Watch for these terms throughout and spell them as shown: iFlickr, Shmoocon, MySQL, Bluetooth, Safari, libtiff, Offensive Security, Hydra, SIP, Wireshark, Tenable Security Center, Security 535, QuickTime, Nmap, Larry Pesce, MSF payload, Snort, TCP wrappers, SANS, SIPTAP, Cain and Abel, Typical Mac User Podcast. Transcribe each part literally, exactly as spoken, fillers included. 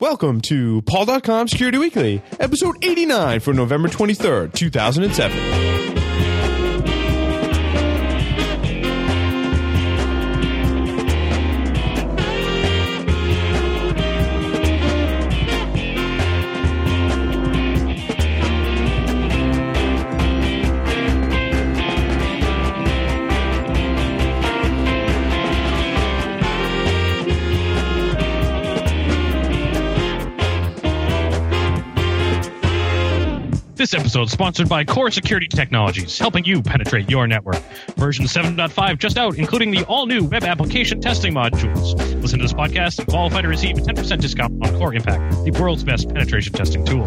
Welcome to PaulDotCom Security Weekly, episode eighty-nine for November twenty-third, two thousand seven. This episode is sponsored by Core Security Technologies, helping you penetrate your network. Version seven point five just out, including the all-new web application testing modules. Listen to this podcast and qualify to receive a ten percent discount on Core Impact, the world's best penetration testing tool.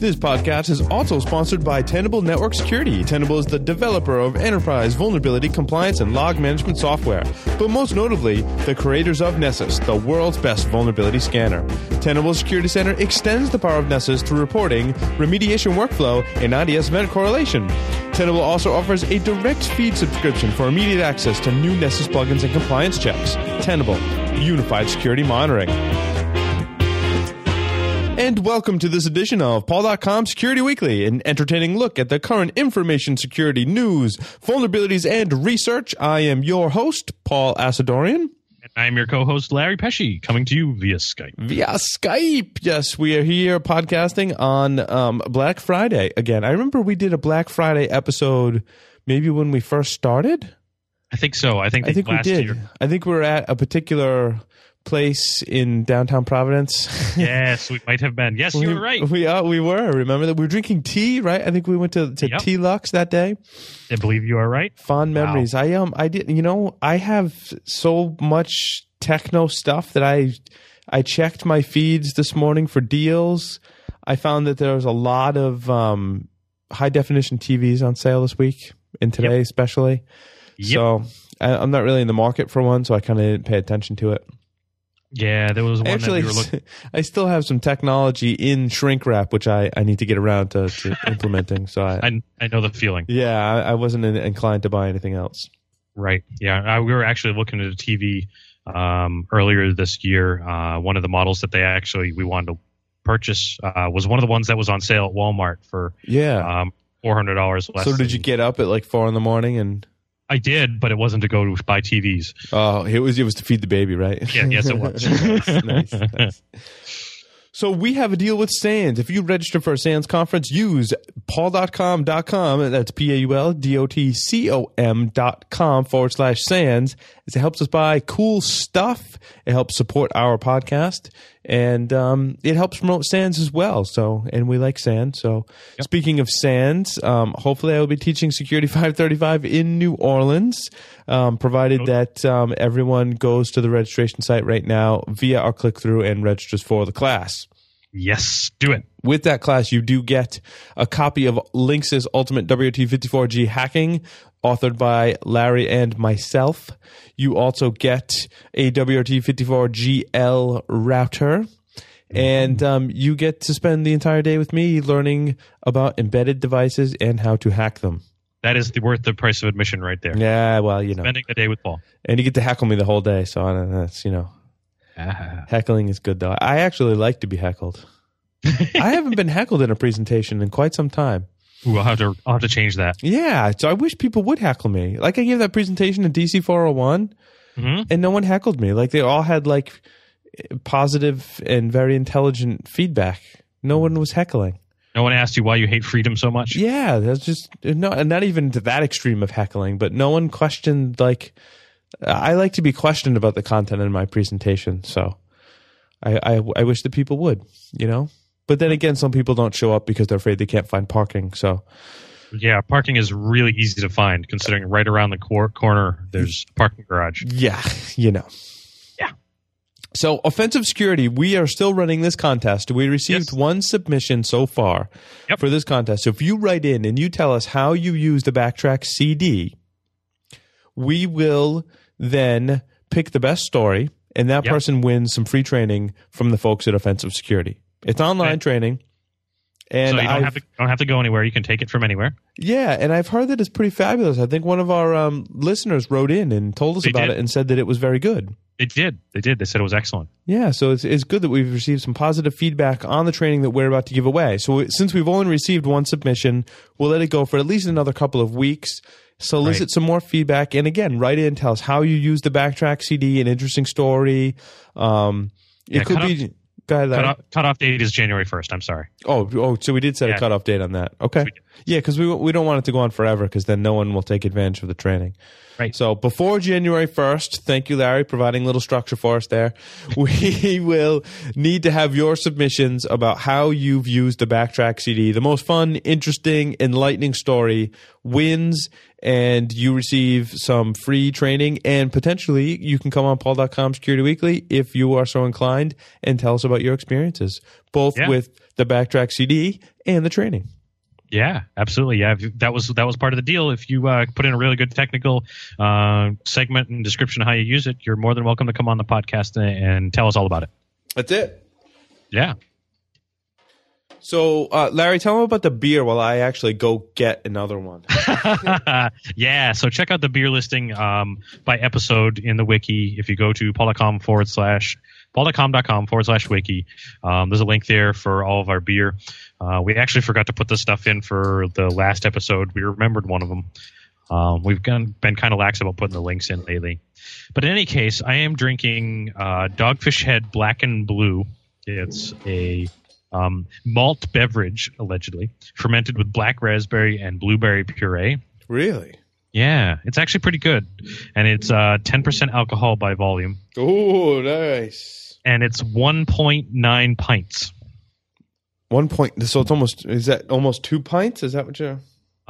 This podcast is also sponsored by Tenable Network Security. Tenable is the developer of enterprise vulnerability compliance and log management software, but most notably, the creators of Nessus, the world's best vulnerability scanner. Tenable Security Center extends the power of Nessus through reporting, remediation workflow, and I D S-event correlation. Tenable also offers a direct feed subscription for immediate access to new Nessus plugins and compliance checks. Tenable, unified security monitoring. And welcome to this edition of PaulDotCom Security Weekly, an entertaining look at the current information security news, vulnerabilities, and research. I am your host, Paul Asadoorian. And I am your co-host, Larry Pesce, coming to you via Skype. Via Skype! Yes, we are here podcasting on um, Black Friday again. I remember we did a Black Friday episode maybe when we first started? I think so. I think, I think last we did. Year. I think we were at a particular place in downtown Providence. Yes, we might have been. Yes, we, you were right. We uh, we were. Remember that we were drinking tea, right? I think we went to, to yep. Tea Lux that day. I believe you are right. Fond wow. memories. I um I did. You know, I have so much techno stuff that I I checked my feeds this morning for deals. I found that there was a lot of um, high definition T Vs on sale this week and today yep. especially. Yep. So I, I'm not really in the market for one, so I kind of didn't pay attention to it. Yeah, there was one Actually, that we were looking. I still have some technology in shrink wrap, which I, I need to get around to, to implementing. So I, I I know the feeling. Yeah, I, I wasn't in, inclined to buy anything else. Right. Yeah, I, we were actually looking at a T V um, earlier this year. Uh, one of the models that they actually we wanted to purchase uh, was one of the ones that was on sale at Walmart for yeah um, four hundred dollars less. So did you get up at like four in the morning and? I did, but it wasn't to go to buy T Vs. Oh, it was it was to feed the baby, right? Yeah, yes, it was. nice, nice, nice. So we have a deal with SANS. If you register for a SANS conference, use paul dot com dot com. That's P A U L D O T C O M dot com forward slash SANS. It helps us buy cool stuff. It helps support our podcast. And um, it helps promote SANS as well. So, and we like SANS. So yep. Speaking of SANS, um, hopefully I will be teaching Security five thirty-five in New Orleans, um, provided okay. that um, everyone goes to the registration site right now via our click-through and registers for the class. Yes, do it. With that class, you do get a copy of Lynx's Ultimate W T fifty-four G Hacking, authored by Larry and myself. You also get a W R T fifty-four G L router. And um, you get to spend the entire day with me learning about embedded devices and how to hack them. That is the worth the price of admission right there. Yeah, well, you know. Spending the day with Paul. And you get to heckle me the whole day, so I don't know, that's, you know. Ah. Heckling is good, though. I actually like to be heckled. I haven't been heckled in a presentation in quite some time. Ooh, I'll have to I'll have to change that. Yeah, so I wish people would heckle me. Like I gave that presentation at D C four oh one, mm-hmm. and no one heckled me. Like they all had like positive and very intelligent feedback. No one was heckling. No one asked you why you hate freedom so much. Yeah, that's just no, and not even to that extreme of heckling. But no one questioned. Like I like to be questioned about the content in my presentation, so I I, I wish that people would, you know. But then again, some people don't show up because they're afraid they can't find parking. So, yeah, parking is really easy to find considering right around the cor- corner there's a parking garage. Yeah, you know. Yeah. So, Offensive Security, we are still running this contest. We received yes. one submission so far yep. for this contest. So, if you write in and you tell us how you use the Backtrack C D, we will then pick the best story, and that yep. person wins some free training from the folks at Offensive Security. It's online okay. training, And so you don't have, to, don't have to go anywhere. You can take it from anywhere. Yeah, and I've heard that it's pretty fabulous. I think one of our um, listeners wrote in and told us they about did. it and said that it was very good. It did. They did. They said it was excellent. Yeah, so it's it's good that we've received some positive feedback on the training that we're about to give away. So we, since we've only received one submission, we'll let it go for at least another couple of weeks. Solicit right. some more feedback. And again, write in. Tell us how you use the Backtrack C D, an interesting story. Um, yeah, it could be... Off- Cutoff, cutoff date is January first. I'm sorry. Oh, oh, so we did set yeah. a cutoff date on that. Okay. Yeah, because we we don't want it to go on forever because then no one will take advantage of the training. Right. So before January first, thank you, Larry, providing a little structure for us there. We will need to have your submissions about how you've used the Backtrack C D. The most fun, interesting, enlightening story wins, and you receive some free training, and potentially you can come on Paul dot com Security Weekly if you are so inclined and tell us about your experiences, both yeah. with the Backtrack C D and the training. Yeah, absolutely. Yeah, that was that was part of the deal. If you uh, put in a really good technical uh, segment and description of how you use it, you're more than welcome to come on the podcast and, and tell us all about it. That's it. Yeah. So, uh, Larry, tell them about the beer while I actually go get another one. Yeah, so check out the beer listing um, by episode in the wiki. If you go to paul dot com forward slash paul dot com dot com forward slash wiki, um, there's a link there for all of our beer. Uh, we actually forgot to put this stuff in for the last episode. We remembered one of them. Um, we've been, been kind of lax about putting the links in lately. But in any case, I am drinking uh, Dogfish Head Black and Blue. It's a... Um, malt beverage, allegedly, fermented with black raspberry and blueberry puree. Really? Yeah. It's actually pretty good. And it's uh, ten percent alcohol by volume. Oh, nice. And it's one point nine pints. One point. So it's almost, is that almost two pints? Is that what you're?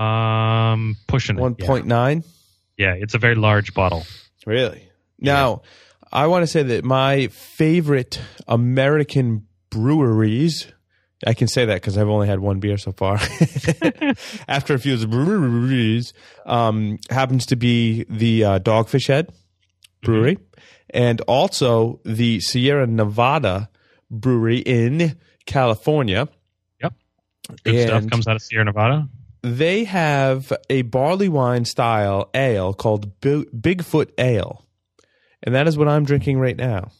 Um, pushing it. one point nine? Yeah. yeah. It's a very large bottle. Really? Now, yeah. I want to say that my favorite American breweries, I can say that because I've only had one beer so far. After a few breweries, um, happens to be the uh, Dogfish Head Brewery, mm-hmm. and also the Sierra Nevada Brewery in California. Yep, good and stuff comes out of Sierra Nevada. They have a barley wine style ale called B- Bigfoot Ale, and that is what I'm drinking right now.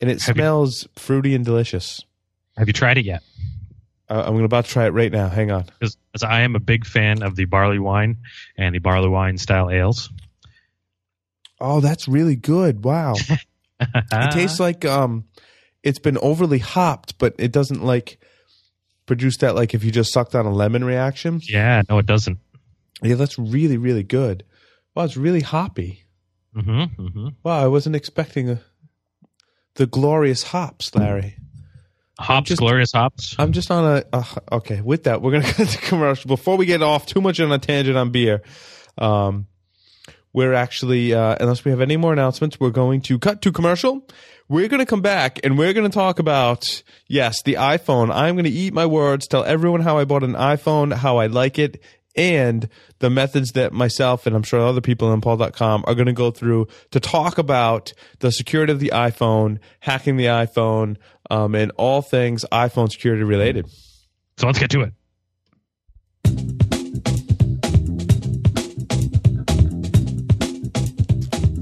And it have smells you, fruity and delicious. Have you tried it yet? Uh, I'm about to try it right now. Hang on. Because I am a big fan of the barley wine and the barley wine style ales. Oh, that's really good. Wow. It tastes like um, it's been overly hopped, but it doesn't like produce that like if you just sucked on a lemon reaction. Yeah, no, it doesn't. Yeah, that's really, really good. Wow, it's really hoppy. Mm-hmm, mm-hmm. Wow, I wasn't expecting a... The glorious hops, Larry. Hops, just, glorious hops. I'm just on a, a... Okay, with that, we're going to go to commercial. Before we get off too much on a tangent on beer, um, we're actually, uh, unless we have any more announcements, we're going to cut to commercial. We're going to come back, and we're going to talk about, yes, the iPhone. I'm going to eat my words, tell everyone how I bought an iPhone, how I like it, and the methods that myself and I'm sure other people on Paul dot com are going to go through to talk about the security of the iPhone, hacking the iPhone, um, and all things iPhone security related. So let's get to it.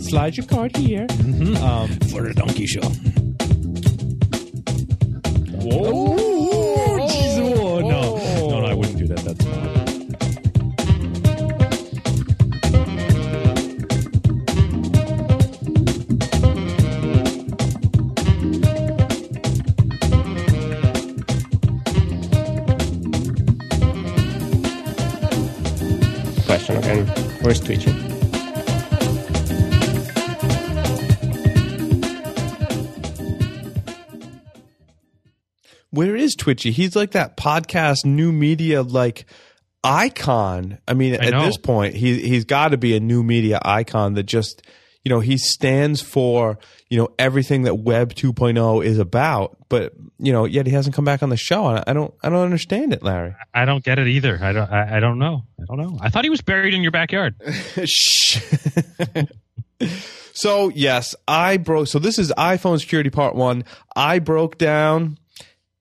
Slide your card here. Mm-hmm. Um, for a donkey show. Whoa. Oh, geez. Whoa. No. no, no, I wouldn't do that. That's not. Again, where's Twitch? Where is Twitchy? He's like that podcast new media like icon. I mean, I at know. this point, he he's got to be a new media icon that just, you know, he stands for, you know, everything that Web 2.0 is about, but you know, yet he hasn't come back on the show. I don't, I don't understand it, Larry. I don't get it either. I don't, I, I don't know. I don't know. I thought he was buried in your backyard. Shh. So yes, I broke. So this is iPhone security part one. I broke down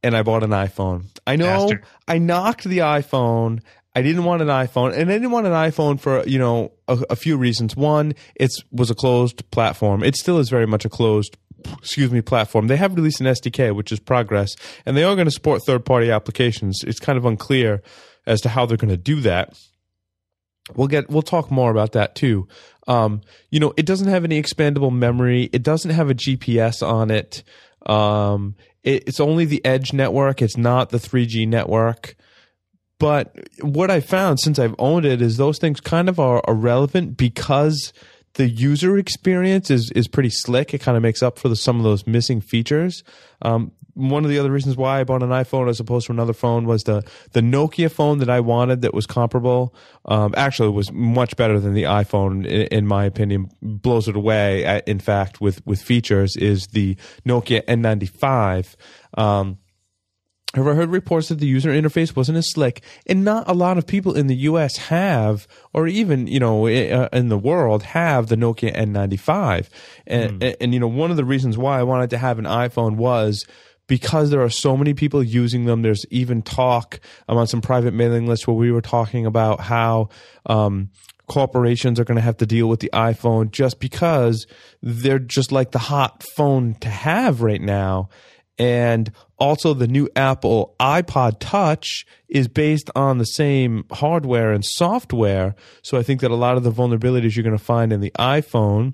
and I bought an iPhone. I know Bastard. I knocked the iPhone. I didn't want an iPhone, and I didn't want an iPhone for, you know, a, a few reasons. One, it was a closed platform. It still is very much a closed, excuse me, platform. They have released an S D K, which is progress, and they are going to support third-party applications. It's kind of unclear as to how they're going to do that. We'll get we'll talk more about that too. Um, you know, it doesn't have any expandable memory. It doesn't have a G P S on it. Um, it it's only the Edge network. It's not the three G network. But what I found since I've owned it is those things kind of are irrelevant because the user experience is is pretty slick. It kind of makes up for the, some of those missing features. Um, one of the other reasons why I bought an iPhone as opposed to another phone was the the Nokia phone that I wanted that was comparable. Um, actually, it was much better than the iPhone, in, in my opinion. Blows it away, in fact, with, with features, is the Nokia N ninety-five. Um Have I heard reports that the user interface wasn't as slick, and not a lot of people in the U S have, or even, you know, in the world have the Nokia N ninety-five. And, mm. and you know, one of the reasons why I wanted to have an iPhone was because there are so many people using them. There's even talk, I'm on some private mailing lists where we were talking about how um, corporations are going to have to deal with the iPhone just because they're just like the hot phone to have right now. And also the new Apple iPod Touch is based on the same hardware and software. So I think that a lot of the vulnerabilities you're going to find in the iPhone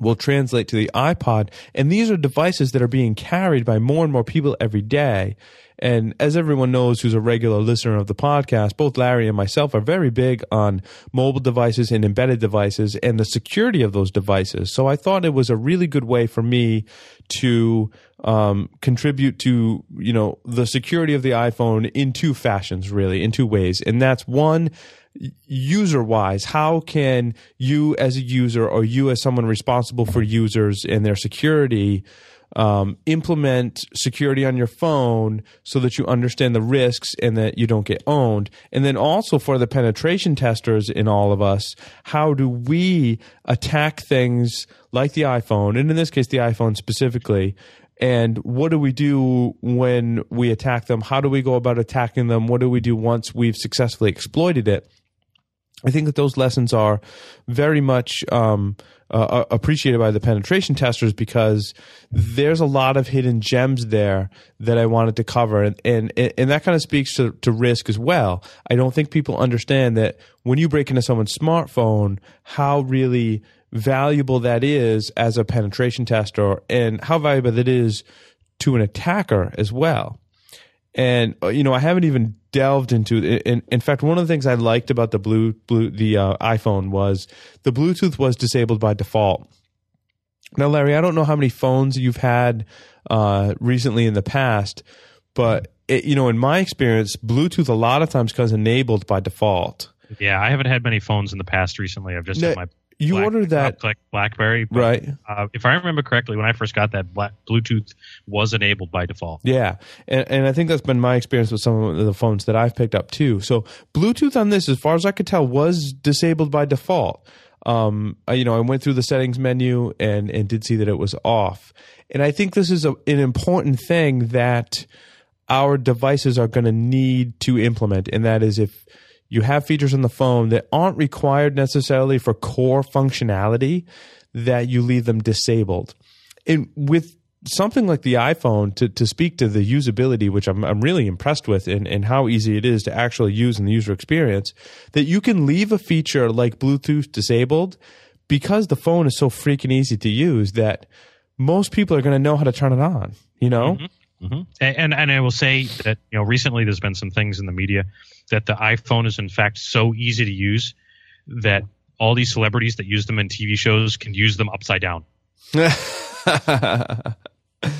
will translate to the iPod. And these are devices that are being carried by more and more people every day. And as everyone knows who's a regular listener of the podcast, both Larry and myself are very big on mobile devices and embedded devices and the security of those devices. So I thought it was a really good way for me to um, contribute to, you know, the security of the iPhone in two fashions, really, in two ways. And that's one, user-wise, how can you as a user or you as someone responsible for users and their security Um, implement security on your phone so that you understand the risks and that you don't get owned. And then also for the penetration testers in all of us, how do we attack things like the iPhone, and in this case the iPhone specifically, and what do we do when we attack them? How do we go about attacking them? What do we do once we've successfully exploited it? I think that those lessons are very much um, uh, appreciated by the penetration testers because there's a lot of hidden gems there that I wanted to cover. And and, and that kind of speaks to, to risk as well. I don't think people understand that when you break into someone's smartphone, how really valuable that is as a penetration tester and how valuable that is to an attacker as well. And, you know, I haven't even delved into it. In, in fact, one of the things I liked about the blue, blue the uh, iPhone was the Bluetooth was disabled by default. Now, Larry, I don't know how many phones you've had uh, recently in the past, but, it, you know, in my experience, Bluetooth a lot of times comes enabled by default. Yeah, I haven't had many phones in the past recently. I've just now, had my you Black, ordered that BlackBerry. But, right. Uh, if I remember correctly, when I first got that, Black, Bluetooth was enabled by default. Yeah. And, and I think that's been my experience with some of the phones that I've picked up too. So Bluetooth on this, as far as I could tell, was disabled by default. Um, I, you know, I went through the settings menu and, and did see that it was off. And I think this is a, an important thing that our devices are going to need to implement. And that is if you have features on the phone that aren't required necessarily for core functionality, that you leave them disabled. And with something like the iPhone, to, to speak to the usability, which I'm, I'm really impressed with and, and how easy it is to actually use in the user experience, that you can leave a feature like Bluetooth disabled because the phone is so freaking easy to use that most people are going to know how to turn it on, you know? Mm-hmm. Mm-hmm. And and I will say that, you know, recently there's been some things in the media that the iPhone is in fact so easy to use that all these celebrities that use them in T V shows can use them upside down.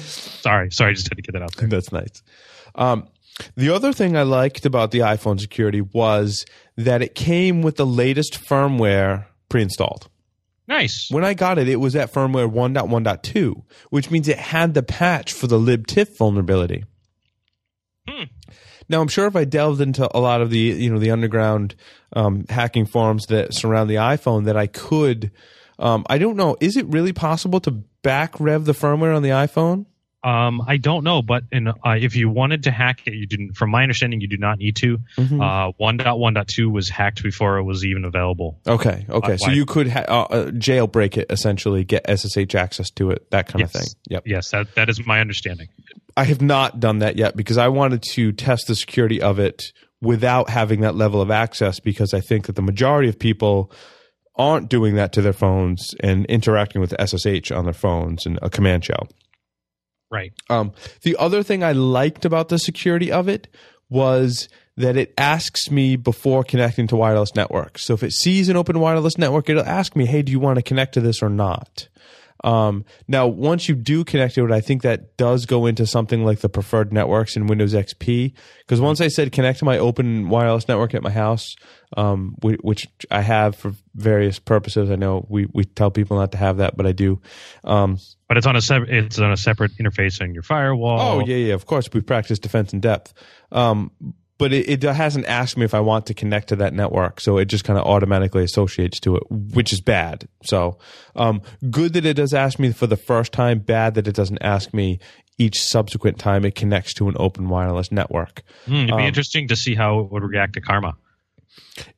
sorry, sorry, I just had to get that out there. That's nice. Um, the other thing I liked about the iPhone security was that it came with the latest firmware pre-installed. Nice. When I got it, it was at firmware one point one point two, which means it had the patch for the libtiff vulnerability. Hmm. Now, I'm sure if I delved into a lot of the, you know, the underground um, hacking forums that surround the iPhone, that I could. Um, I don't know. Is it really possible to back rev the firmware on the iPhone? Um, I don't know, but in, uh, if you wanted to hack it, you didn't. From my understanding, you do not need to. Mm-hmm. Uh, one point one point two was hacked before it was even available. Okay, okay. Uh, so you could ha- uh, jailbreak it, essentially, get S S H access to it, that kind yes. of thing. Yep. Yes, that, that is my understanding. I have not done that yet because I wanted to test the security of it without having that level of access, because I think that the majority of people aren't doing that to their phones and interacting with S S H on their phones and a command shell. Right. Um, the other thing I liked about the security of it was that it asks me before connecting to wireless networks. So if it sees an open wireless network, it'll ask me, hey, do you want to connect to this or not? Um, now, once you do connect to it, I think that does go into something like the preferred networks in Windows X P. Because once I said connect to my open wireless network at my house, um, which I have for various purposes. I know we, we tell people not to have that, but I do. Um, but it's on a se- it's on a separate interface on your firewall. Oh, yeah, yeah. Of course, we practice defense in depth. Um, but it, it hasn't asked me if I want to connect to that network. So it just kind of automatically associates to it, which is bad. So um, good that it does ask me for the first time, bad that it doesn't ask me each subsequent time it connects to an open wireless network. Mm, it'd be um, interesting to see how it would react to Karma.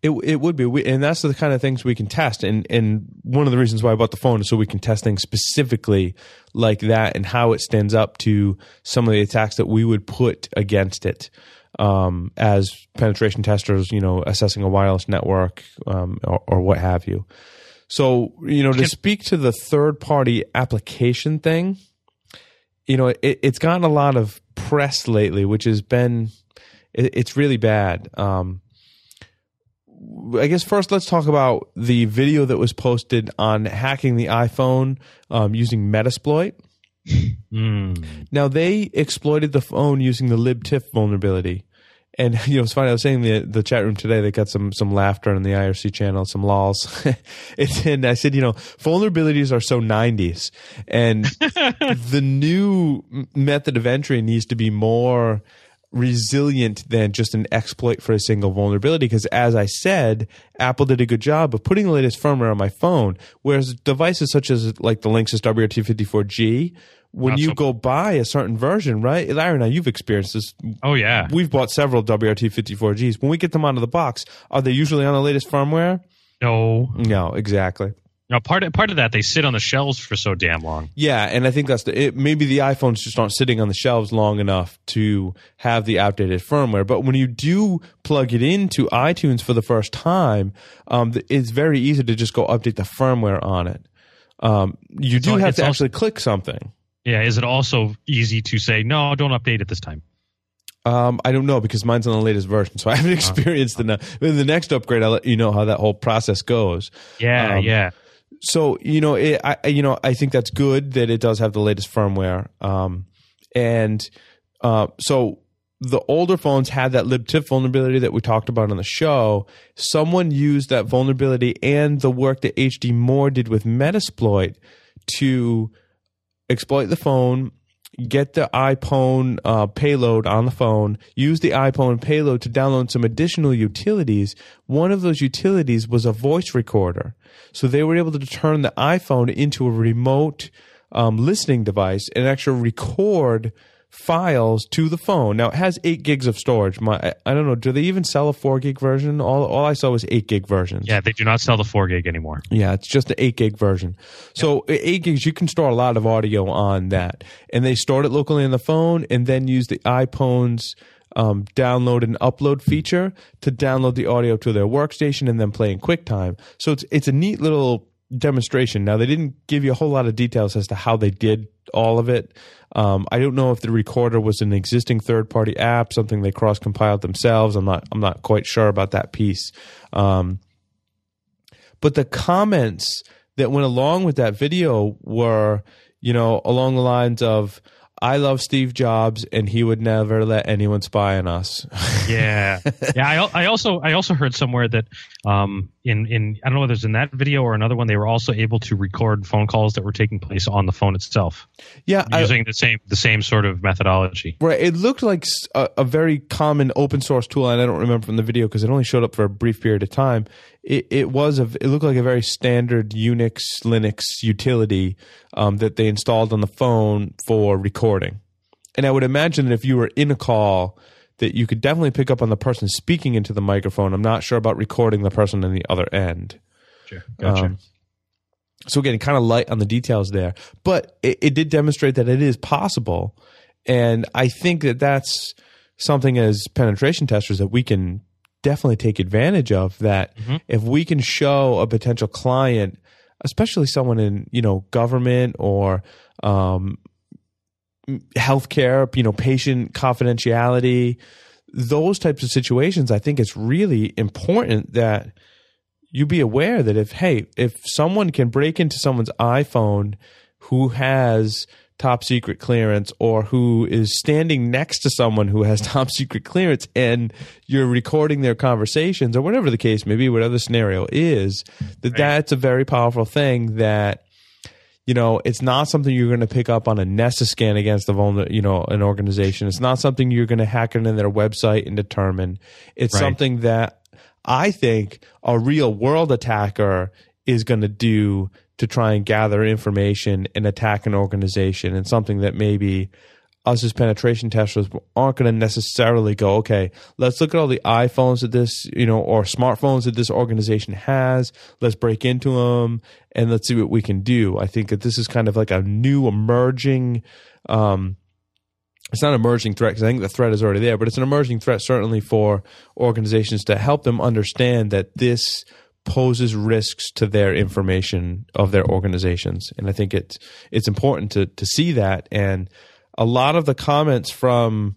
It it would be, we, and that's the kind of things we can test. And and one of the reasons why I bought the phone is so we can test things specifically like that and how it stands up to some of the attacks that we would put against it um, as penetration testers, you know, assessing a wireless network um, or, or what have you. So, you know, to speak to the third-party application thing, you know, it, it's gotten a lot of press lately, which has been it, – it's really bad. Um I guess first let's talk about the video that was posted on hacking the iPhone um, using Metasploit. Mm. Now, they exploited the phone using the libtiff vulnerability. And, you know, it's funny. I was saying in the, the chat room today, they got some some laughter on the I R C channel, some lols. And I said, you know, vulnerabilities are so nineties. And the new method of entry needs to be more resilient than just an exploit for a single vulnerability, because as I said, Apple did a good job of putting the latest firmware on my phone, whereas devices such as like the Linksys W R T fifty-four G, when Not you so go buy a certain version, right? Larry, now you've experienced this. Oh, yeah. We've bought several W R T fifty-four Gs. When we get them out of the box, are they usually on the latest firmware? No. No, exactly. Now, part of, part of that, they sit on the shelves for so damn long. Yeah, and I think that's the it, maybe the iPhones just aren't sitting on the shelves long enough to have the outdated firmware. But when you do plug it into iTunes for the first time, um, it's very easy to just go update the firmware on it. Um, you do so have to actually also, click something. Yeah, is it also easy to say, no, don't update it this time? Um, I don't know, because mine's on the latest version, so I haven't experienced uh, enough. The next upgrade, I'll let you know how that whole process goes. Yeah, um, yeah. So, you know, it, I you know I think that's good that it does have the latest firmware. Um, and uh, so the older phones had that libtiff vulnerability that we talked about on the show. Someone used that vulnerability and the work that H D Moore did with Metasploit to exploit the phone, get the iPhone uh, payload on the phone, use the iPhone payload to download some additional utilities. One of those utilities was a voice recorder. So they were able to turn the iPhone into a remote um, listening device and actually record files to the phone. Now, it has eight gigs of storage. My, I don't know. Do they even sell a four gig version? All all I saw was eight gig versions. Yeah, they do not sell the four gig anymore. Yeah, it's just the eight gig version. So yeah. eight gigs, you can store a lot of audio on that. And they stored it locally on the phone and then use the iPhone's um, download and upload feature to download the audio to their workstation and then play in QuickTime. So it's it's a neat little demonstration. Now, they didn't give you a whole lot of details as to how they did all of it. Um, I don't know if the recorder was an existing third-party app, something they cross-compiled themselves. I'm not I'm not quite sure about that piece. Um, but the comments that went along with that video were, you know, along the lines of, I love Steve Jobs, and he would never let anyone spy on us. yeah, yeah. I, I also I also heard somewhere that um, in, in I don't know whether it's in that video or another one, they were also able to record phone calls that were taking place on the phone itself. Yeah, using I, the same the same sort of methodology. Right. It looked like a, a very common open source tool, and I don't remember from the video because it only showed up for a brief period of time. It, it was a, it looked like a very standard Unix Linux utility um, that they installed on the phone for recording. And I would imagine that if you were in a call, that you could definitely pick up on the person speaking into the microphone. I'm not sure about recording the person on the other end. Sure, gotcha. Um, so again, kind of light on the details there. But it, it did demonstrate that it is possible. And I think that that's something as penetration testers that we can definitely take advantage of, that mm-hmm. if we can show a potential client, especially someone in, you know, government or um, – healthcare, you know, patient confidentiality, those types of situations, I think it's really important that you be aware that if, hey, if someone can break into someone's iPhone who has top secret clearance or who is standing next to someone who has top secret clearance and you're recording their conversations or whatever the case may be, whatever the scenario is, that right. that's a very powerful thing that, you know, it's not something you're going to pick up on a Nessus scan against the vulner, you know, an organization. It's not something you're going to hack into their website and determine. It's right. something that I think a real world attacker is going to do to try and gather information and attack an organization, and something that maybe us as penetration testers aren't going to necessarily go, okay, let's look at all the iPhones that this, you know, or smartphones that this organization has. Let's break into them and let's see what we can do. I think that this is kind of like a new emerging, um, it's not an emerging threat because I think the threat is already there, but it's an emerging threat certainly for organizations to help them understand that this poses risks to their information of their organizations. And I think it's, it's important to, to see that. And a lot of the comments from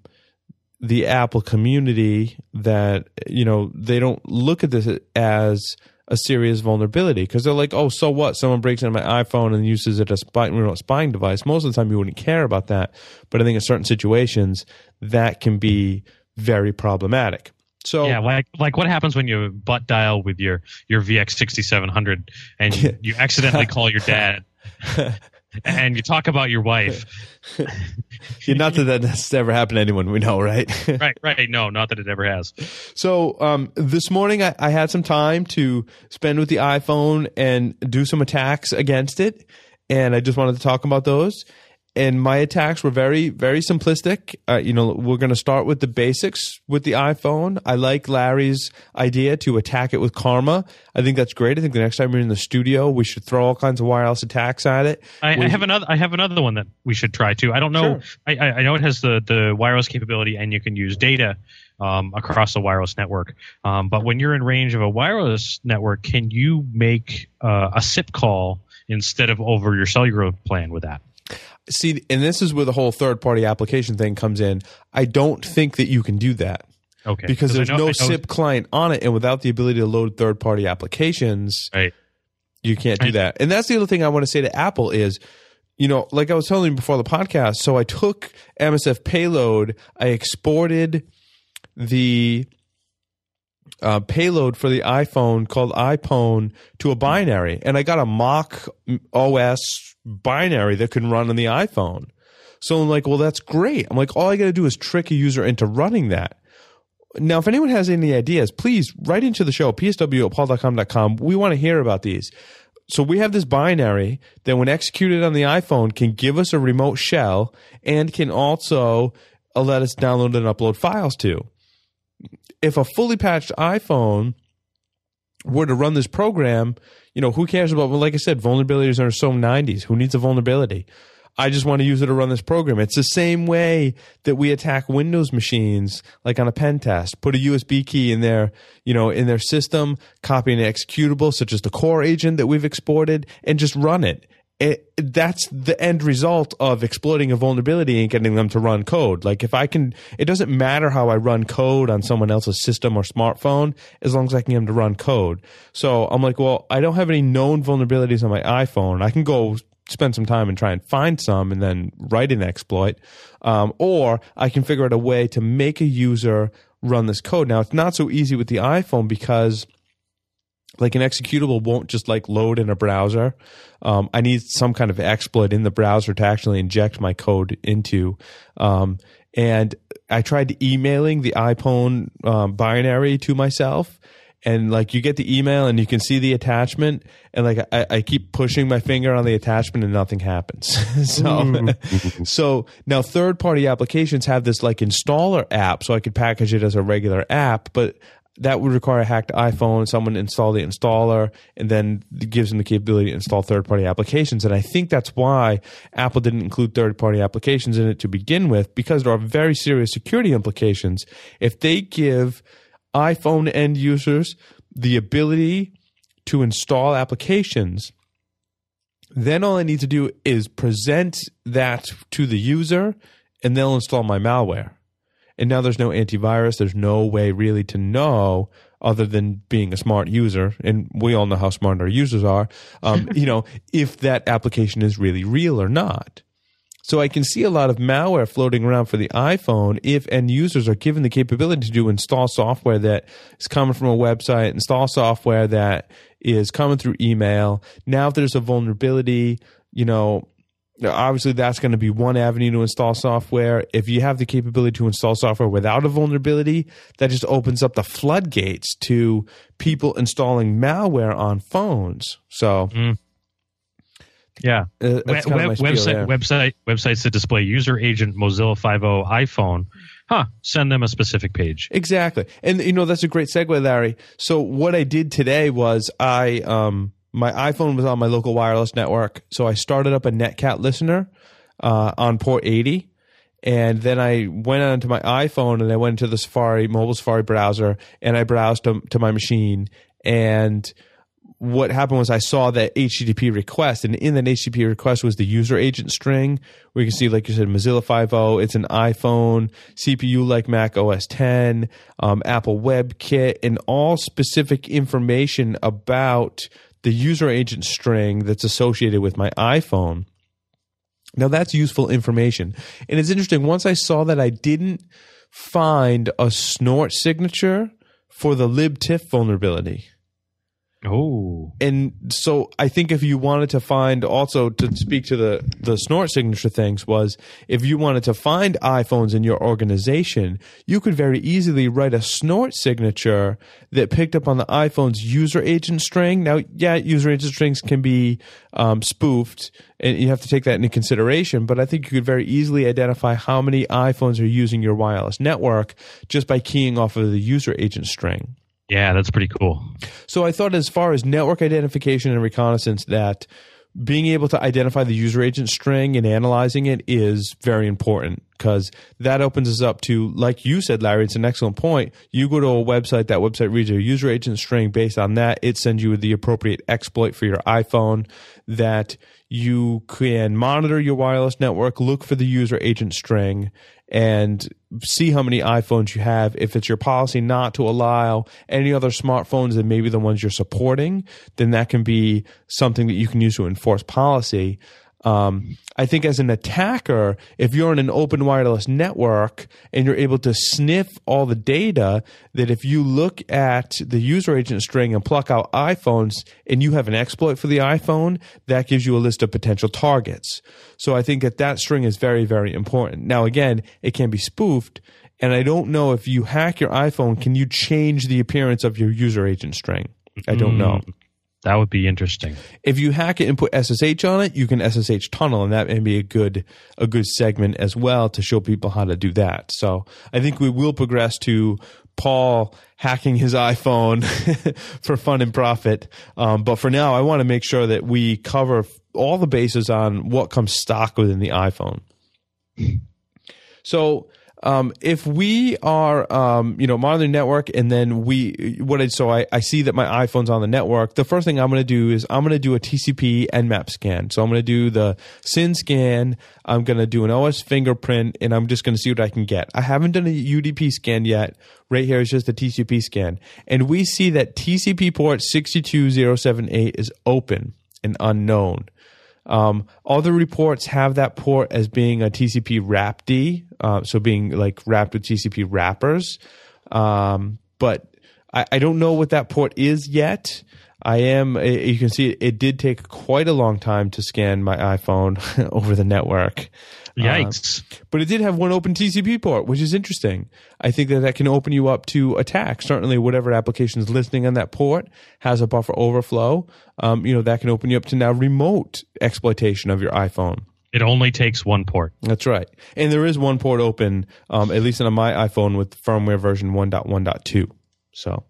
the Apple community that, you know, they don't look at this as a serious vulnerability because they're like, oh, so what? Someone breaks into my iPhone and uses it as a spy, you know, spying device. Most of the time you wouldn't care about that. But I think in certain situations that can be very problematic. So, yeah, like like what happens when you butt dial with your, your V X sixty-seven hundred and you, you accidentally call your dad. And you talk about your wife. Not that that's ever happened to anyone we know, right? right, right. No, not that it ever has. So um, this morning I, I had some time to spend with the iPhone and do some attacks against it. And I just wanted to talk about those. And my attacks were very, very simplistic. Uh, you know, we're going to start with the basics with the iPhone. I like Larry's idea to attack it with Karma. I think that's great. I think the next time we're in the studio, we should throw all kinds of wireless attacks at it. I, we, I have another. I have another one that we should try too. I don't know. Sure. I, I know it has the the wireless capability, and you can use data um, across the wireless network. Um, but when you're in range of a wireless network, can you make uh, a S I P call instead of over your cellular plan with that? See, and this is where the whole third-party application thing comes in. I don't think that you can do that. Okay. Because there's no S I P client on it, and without the ability to load third-party applications, right. you can't do that. And that's the other thing I want to say to Apple is, you know, like I was telling you before the podcast, so I took M S F payload, I exported the uh, payload for the iPhone called iPone to a binary, and I got a mock O S binary that can run on the iPhone. So I'm like, well, that's great. I'm like, all I got to do is trick a user into running that. Now, if anyone has any ideas, please write into the show, P S W at paul dot com dot com. We want to hear about these. So we have this binary that when executed on the iPhone can give us a remote shell and can also let us download and upload files to. If a fully patched iPhone were to run this program, you know, who cares about, well, like I said, vulnerabilities are so nineties. Who needs a vulnerability? I just want to use it to run this program. It's the same way that we attack Windows machines, like on a pen test. Put a U S B key in their, you know, in their system, copy an executable such as the core agent that we've exported, and just run it. It, that's the end result of exploiting a vulnerability and getting them to run code. Like if I can, it doesn't matter how I run code on someone else's system or smartphone as long as I can get them to run code. So I'm like, well, I don't have any known vulnerabilities on my iPhone. I can go spend some time and try and find some and then write an exploit. Um, or I can figure out a way to make a user run this code. Now, it's not so easy with the iPhone because Like an executable won't just like load in a browser. Um, I need some kind of exploit in the browser to actually inject my code into. Um, and I tried emailing the iPhone um, binary to myself. And like you get the email and you can see the attachment, and like I, I keep pushing my finger on the attachment and nothing happens. so, so now third party applications have this like installer app, so I could package it as a regular app, but that would require a hacked iPhone, someone install the installer, and then it gives them the capability to install third-party applications. And I think that's why Apple didn't include third-party applications in it to begin with, because there are very serious security implications. If they give iPhone end users the ability to install applications, then all I need to do is present that to the user, and they'll install my malware. And now there's no antivirus. There's no way really to know other than being a smart user. And we all know how smart our users are, um, you know, if that application is really real or not. So I can see a lot of malware floating around for the iPhone if end users are given the capability to do install software that is coming from a website, install software that is coming through email. Now if there's a vulnerability, you know, obviously, that's going to be one avenue to install software. If you have the capability to install software without a vulnerability, that just opens up the floodgates to people installing malware on phones. So, mm. yeah, uh, that's kind of my spiel there. Website, websites that display user agent Mozilla five point oh iPhone. Huh, send them a specific page. Exactly. And, you know, that's a great segue, Larry. So what I did today was I um, – my iPhone was on my local wireless network, so I started up a Netcat listener uh, on port eighty, and then I went onto my iPhone and I went to the Safari, mobile Safari browser, and I browsed to, to my machine, and what happened was I saw that H T T P request, and in that H T T P request was the user agent string, where you can see, like you said, Mozilla five point oh, it's an iPhone, C P U like Mac O S X, um, Apple WebKit, and all specific information about the user agent string that's associated with my iPhone. Now, that's useful information. And it's interesting, once I saw that, I didn't find a Snort signature for the libtiff vulnerability. Oh. And so I think if you wanted to find, also to speak to the, the Snort signature things, was if you wanted to find iPhones in your organization, you could very easily write a Snort signature that picked up on the iPhone's user agent string. Now, yeah, user agent strings can be um, spoofed, and you have to take that into consideration, but I think you could very easily identify how many iPhones are using your wireless network just by keying off of the user agent string. Yeah, that's pretty cool. So I thought, as far as network identification and reconnaissance, that being able to identify the user agent string and analyzing it is very important, because that opens us up to, like you said, Larry, it's an excellent point. You go to a website, that website reads your user agent string. Based on that, it sends you the appropriate exploit for your iPhone, that you can monitor your wireless network, look for the user agent string, and see how many iPhones you have. If it's your policy not to allow any other smartphones than maybe the ones you're supporting, then that can be something that you can use to enforce policy. Um, I think as an attacker, if you're in an open wireless network and you're able to sniff all the data, that if you look at the user agent string and pluck out iPhones and you have an exploit for the iPhone, that gives you a list of potential targets. So I think that that string is very, very important. Now, again, it can be spoofed, and I don't know if you hack your iPhone, can you change the appearance of your user agent string? I don't know. Mm. That would be interesting. If you hack it and put S S H on it, you can S S H tunnel, and that may be a good a good segment as well to show people how to do that. So I think we will progress to Paul hacking his iPhone for fun and profit. Um, but for now, I want to make sure that we cover all the bases on what comes stock within the iPhone. So Um, if we are, um, you know, monitoring network, and then we, what I, so I, I see that my iPhone's on the network. The first thing I'm going to do is I'm going to do a T C P Nmap scan. So I'm going to do the S I N scan. I'm going to do an O S fingerprint, and I'm just going to see what I can get. I haven't done a U D P scan yet. Right here is just a T C P scan. And we see that T C P port six two zero seven eight is open and unknown. Um, other reports have that port as being a T C P wrap D, uh, so being like wrapped with T C P wrappers. Um, but I, I don't know what that port is yet. I am, you can see it did take quite a long time to scan my iPhone over the network. Yikes. Uh, but it did have one open T C P port, which is interesting. I think that that can open you up to attack. Certainly whatever application is listening on that port has a buffer overflow. Um, you know, that can open you up to now remote exploitation of your iPhone. It only takes one port. That's right. And there is one port open, um, at least on my iPhone with firmware version one point one point two. So...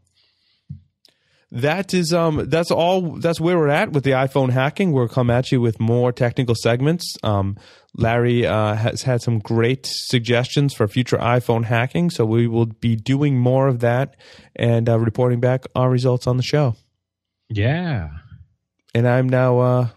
That is um that's all that's where we're at with the iPhone hacking. We'll come at you with more technical segments. Um, Larry uh, has had some great suggestions for future iPhone hacking, so we will be doing more of that and uh, reporting back our results on the show. Yeah, and I'm now uh,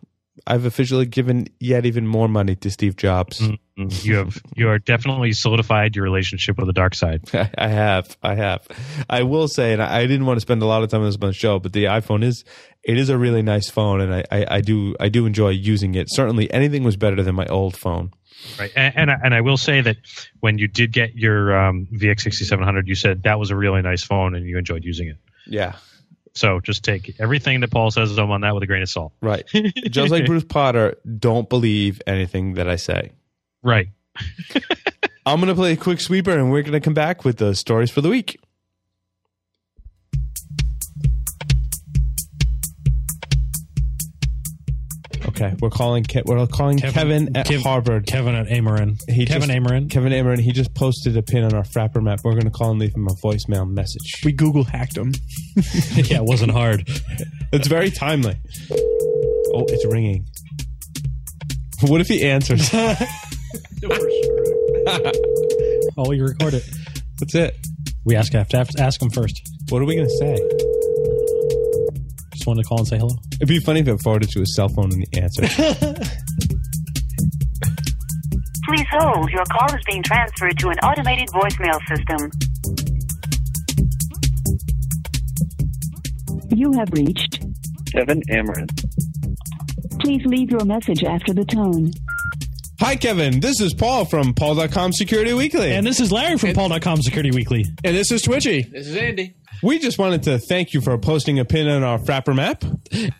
I've officially given yet even more money to Steve Jobs. Mm-hmm. You have you are definitely solidified your relationship with the dark side. I have, I have. I will say, and I didn't want to spend a lot of time on this on the show, but the iPhone is it is a really nice phone, and I, I, I do I do enjoy using it. Certainly, anything was better than my old phone. Right, and and I, and I will say that when you did get your um, V X sixty-seven hundred, you said that was a really nice phone, and you enjoyed using it. Yeah. So just take everything that Paul says on that with a grain of salt. Right. Just like Bruce Potter, don't believe anything that I say. Right. I'm going to play a quick sweeper, and we're going to come back with the stories for the week. Okay, we're calling Ke- we're calling Kevin, Kevin at Kev- Harvard. Kevin at Ameren. He Kevin just, Ameren. Kevin Ameren. He just posted a pin on our Frapper map. We're going to call and leave him a voicemail message. We Google hacked him. Yeah, it wasn't hard. It's very timely. Oh, it's ringing. What if he answers? Oh, we record it. That's it. We ask have to, have to ask him first. What are we going to say? Just wanted to call and say hello. It'd be funny if it forwarded to his cell phone and he answered. Please hold. Your call is being transferred to an automated voicemail system. You have reached Kevin Ameren. Please leave your message after the tone. Hi, Kevin. This is Paul from PaulDotCom Security Weekly. And this is Larry from PaulDotCom Security Weekly. And this is Twitchy. This is Andy. We just wanted to thank you for posting a pin on our Frapper map.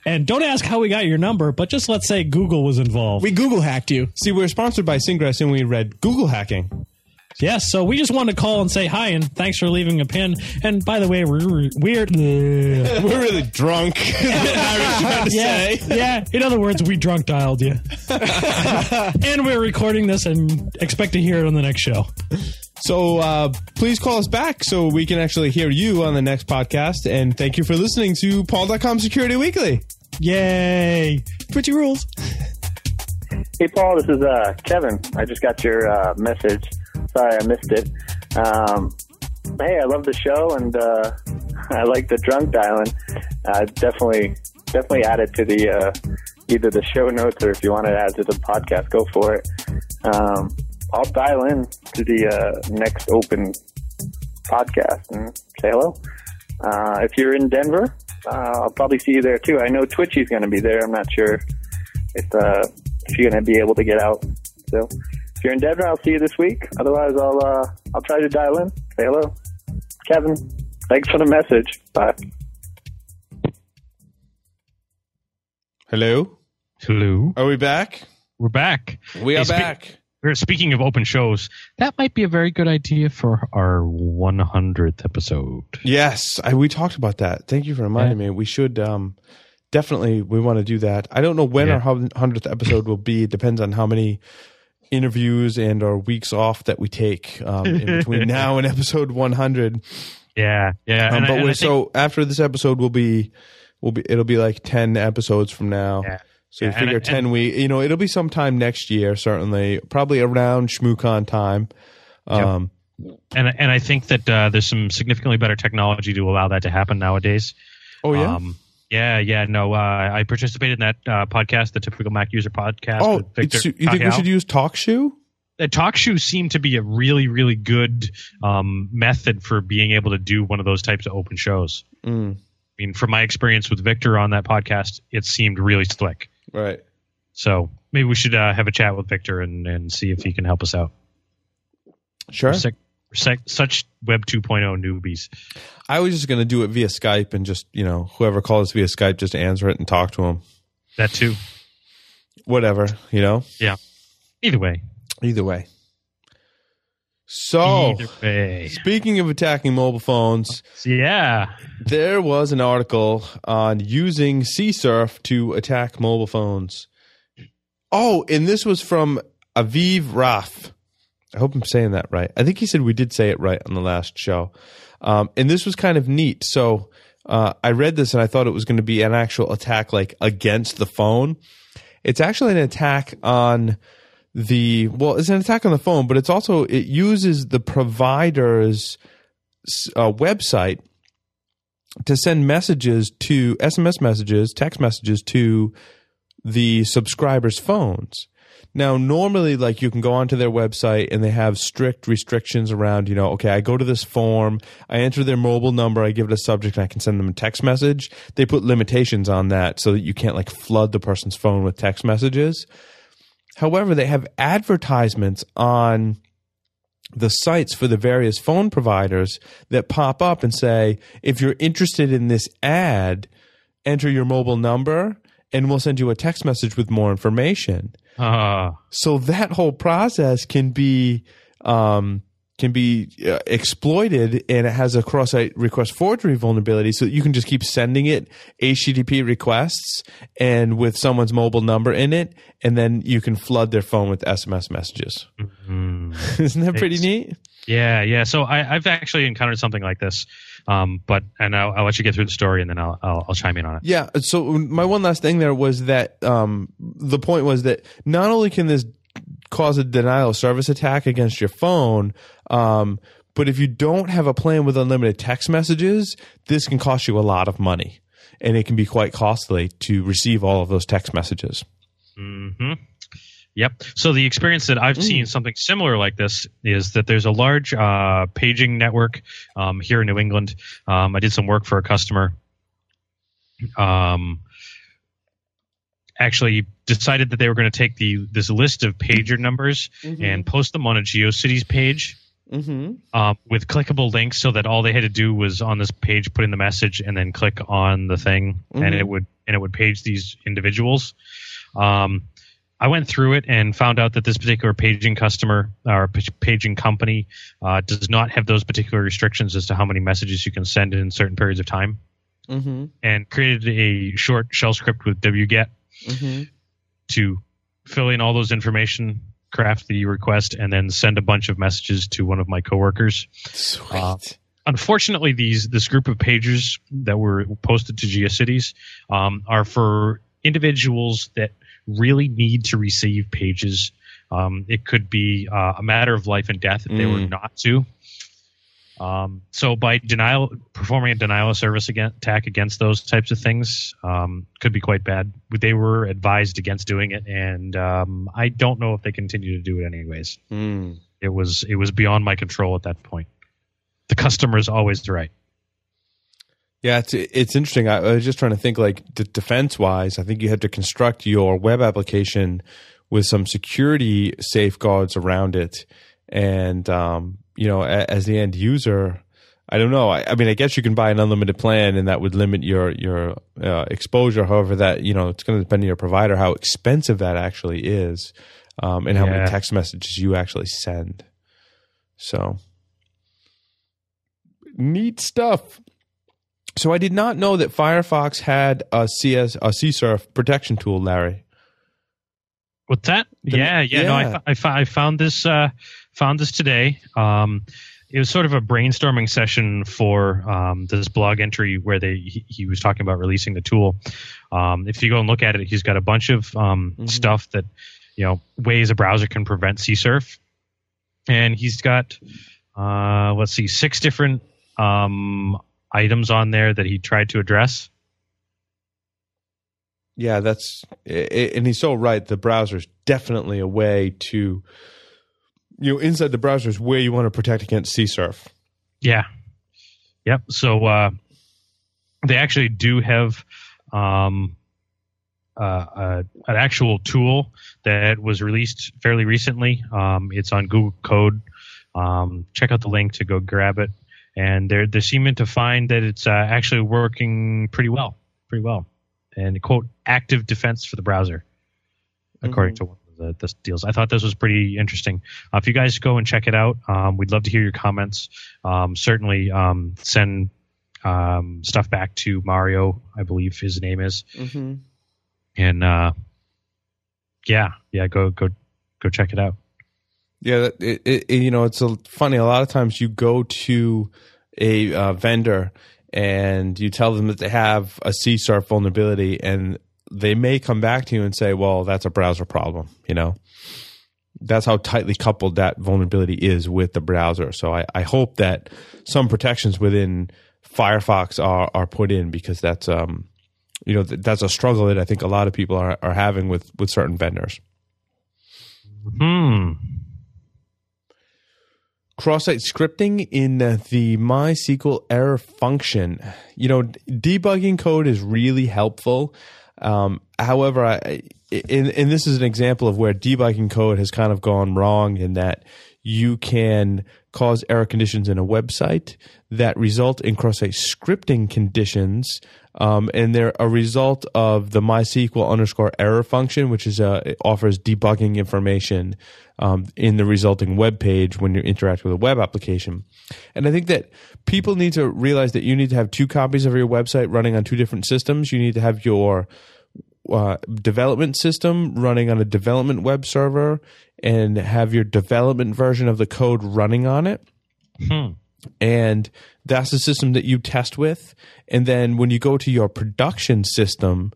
And don't ask how we got your number, but just let's say Google was involved. We Google hacked you. See, we're sponsored by Syngress, and we read Google hacking. Yes, so we just wanted to call and say hi, and thanks for leaving a pin. And by the way, we're re- weird. We're really drunk. I was trying to yeah, say. Yeah, in other words, we drunk dialed you. And we're recording this and expect to hear it on the next show. So uh, please call us back so we can actually hear you on the next podcast. And thank you for listening to PaulDotCom Security Weekly. Yay. Twitchy rules. Hey, Paul, this is uh, Kevin. I just got your uh, message. Sorry, I missed it. Um, hey, I love the show, and uh, I like the drunk dialing. Uh, definitely, definitely add it to the uh, either the show notes, or if you want to add to the podcast, go for it. Um, I'll dial in to the uh, next open podcast and say hello. Uh, if you're in Denver, uh, I'll probably see you there too. I know Twitchy's going to be there. I'm not sure if uh, if you're going to be able to get out. So. If you're in Denver, I'll see you this week. Otherwise, I'll uh, I'll try to dial in. Say hello. Kevin, thanks for the message. Bye. Hello? Hello? Are we back? We're back. We are hey, spe- back. We're speaking of open shows. That might be a very good idea for our one hundredth episode. Yes, I, we talked about that. Thank you for reminding yeah. me. We should... Um, definitely, we want to do that. I don't know when yeah. our one hundredth episode will be. It depends on how many... interviews and our weeks off that we take um, in between now and episode one hundred. Yeah, yeah. Um, but I, we're think, so after this episode, we'll be, we'll be, it'll be like ten episodes from now. Yeah, so yeah, you figure I, ten and, week, you know, it'll be sometime next year, certainly, probably around ShmooCon time. Um, yep. And and I think that uh, there's some significantly better technology to allow that to happen nowadays. Oh yeah. Um, Yeah, yeah, no. Uh, I participated in that uh, podcast, the Typical Mac User podcast. Oh, with Victor you Cacao. Think we should use TalkShoe? Uh, TalkShoe seemed to be a really, really good um, method for being able to do one of those types of open shows. Mm. I mean, from my experience with Victor on that podcast, it seemed really slick. Right. So maybe we should uh, have a chat with Victor and, and see if he can help us out. Sure. Sec- We're sec- such Web two point oh newbies. I was just going to do it via Skype and just, you know, whoever calls via Skype, just answer it and talk to them. That too. Whatever, you know? Yeah. Either way. Either way. So, Either way. Speaking of attacking mobile phones, yeah, there was an article on using C S R F to attack mobile phones. Oh, and this was from Aviv Raf. I hope I'm saying that right. I think he said we did say it right on the last show. Um, and this was kind of neat. So uh, I read this and I thought it was going to be an actual attack like against the phone. It's actually an attack on the – well, it's an attack on the phone, but it's also – it uses the provider's uh, website to send messages to – S M S messages, text messages to the subscribers' phones. Now, normally, like, you can go onto their website and they have strict restrictions around, you know, okay, I go to this form, I enter their mobile number, I give it a subject, and I can send them a text message. They put limitations on that so that you can't, like, flood the person's phone with text messages. However, they have advertisements on the sites for the various phone providers that pop up and say, if you're interested in this ad, enter your mobile number and we'll send you a text message with more information. Uh, so that whole process can be um, can be uh, exploited, and it has a cross-site request forgery vulnerability so that you can just keep sending it H T T P requests and with someone's mobile number in it, and then you can flood their phone with S M S messages. Mm-hmm. Isn't that pretty it's, neat? Yeah, yeah. So I, I've actually encountered something like this. Um, but and I'll, I'll let you get through the story, and then I'll, I'll I'll chime in on it. Yeah. So my one last thing there was that um, the point was that not only can this cause a denial of service attack against your phone, um, but if you don't have a plan with unlimited text messages, this can cost you a lot of money, and it can be quite costly to receive all of those text messages. Mm-hmm. Yep. So the experience that I've seen something similar like this is that there's a large uh, paging network um, here in New England. Um, I did some work for a customer. Um, actually decided that they were going to take the this list of pager numbers mm-hmm. and post them on a GeoCities page mm-hmm. uh, with clickable links so that all they had to do was on this page put in the message and then click on the thing mm-hmm. and it would and it would page these individuals. Um I went through it and found out that this particular paging customer or paging company uh, does not have those particular restrictions as to how many messages you can send in certain periods of time mm-hmm. and created a short shell script with wget mm-hmm. to fill in all those information, craft the request, and then send a bunch of messages to one of my coworkers. Sweet. Uh, unfortunately, these this group of pagers that were posted to GeoCities um, are for individuals that really need to receive pages. Um, it could be uh, a matter of life and death if they mm. were not to. Um, so by denial, performing a denial of service against, attack against those types of things um, could be quite bad. They were advised against doing it, and um, I don't know if they continue to do it anyways. Mm. It was it was beyond my control at that point. The customer is always right. Yeah, it's it's interesting. I, I was just trying to think, like, d- defense-wise, I think you have to construct your web application with some security safeguards around it. And, um, you know, a, as the end user, I don't know. I, I mean, I guess you can buy an unlimited plan, and that would limit your, your uh, exposure. However, that, you know, it's going to depend on your provider how expensive that actually is um, and how yeah. many text messages you actually send. So, neat stuff. So I did not know that Firefox had a C S a C S R F protection tool, Larry. What's that? The, yeah, yeah, yeah. No, I, I, I found this uh, found this today. Um, it was sort of a brainstorming session for um, this blog entry where they he, he was talking about releasing the tool. Um, if you go and look at it, he's got a bunch of um, mm-hmm. stuff that, you know, ways a browser can prevent C S R F, and he's got uh, let's see, six different. Um, items on there that he tried to address. Yeah, that's and he's so right. The browser is definitely a way to, you know, inside the browser is where you want to protect against C S R F. Yeah. Yep. So uh, they actually do have um, uh, uh, an actual tool that was released fairly recently. Um, it's on Google Code. um, check out the link to go grab it. And they're, they're seeming to find that it's uh, actually working pretty well, pretty well. And, quote, active defense for the browser, according mm-hmm. to one of the, the deals. I thought this was pretty interesting. Uh, if you guys go and check it out, um, we'd love to hear your comments. Um, certainly um, send um, stuff back to Mario, I believe his name is. Mm-hmm. And, uh, yeah, yeah, go go go check it out. Yeah, it, it, you know, it's a, funny. A lot of times you go to a uh, vendor and you tell them that they have a C S R F vulnerability, and they may come back to you and say, well, that's a browser problem, you know. That's how tightly coupled that vulnerability is with the browser. So I, I hope that some protections within Firefox are, are put in, because that's, um, you know, that's a struggle that I think a lot of people are, are having with, with certain vendors. Hmm. Cross-site scripting in the MySQL error function. You know, debugging code is really helpful. Um, however, I, and, and this is an example of where debugging code has kind of gone wrong, in that you can cause error conditions in a website that result in cross-site scripting conditions, um, and they're a result of the MySQL underscore error function, which is a, it offers debugging information um, in the resulting web page when you interact with a web application. And I think that people need to realize that you need to have two copies of your website running on two different systems. You need to have your Uh, development system running on a development web server, and have your development version of the code running on it. Hmm. And that's the system that you test with. And then when you go to your production system,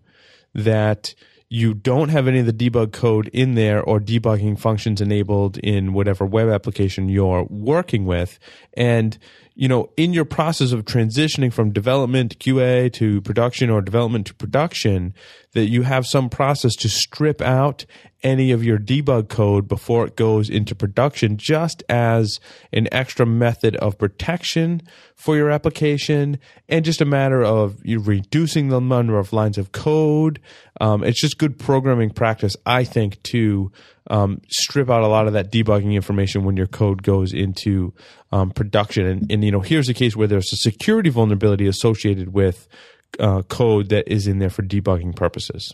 that you don't have any of the debug code in there or debugging functions enabled in whatever web application you're working with. And, you know, in your process of transitioning from development to Q A to production, or development to production, that you have some process to strip out any of your debug code before it goes into production, just as an extra method of protection for your application, and just a matter of you reducing the number of lines of code. Um, it's just good programming practice, I think, to um, strip out a lot of that debugging information when your code goes into um, production. And, and, you know, here's a case where there's a security vulnerability associated with Uh, code that is in there for debugging purposes.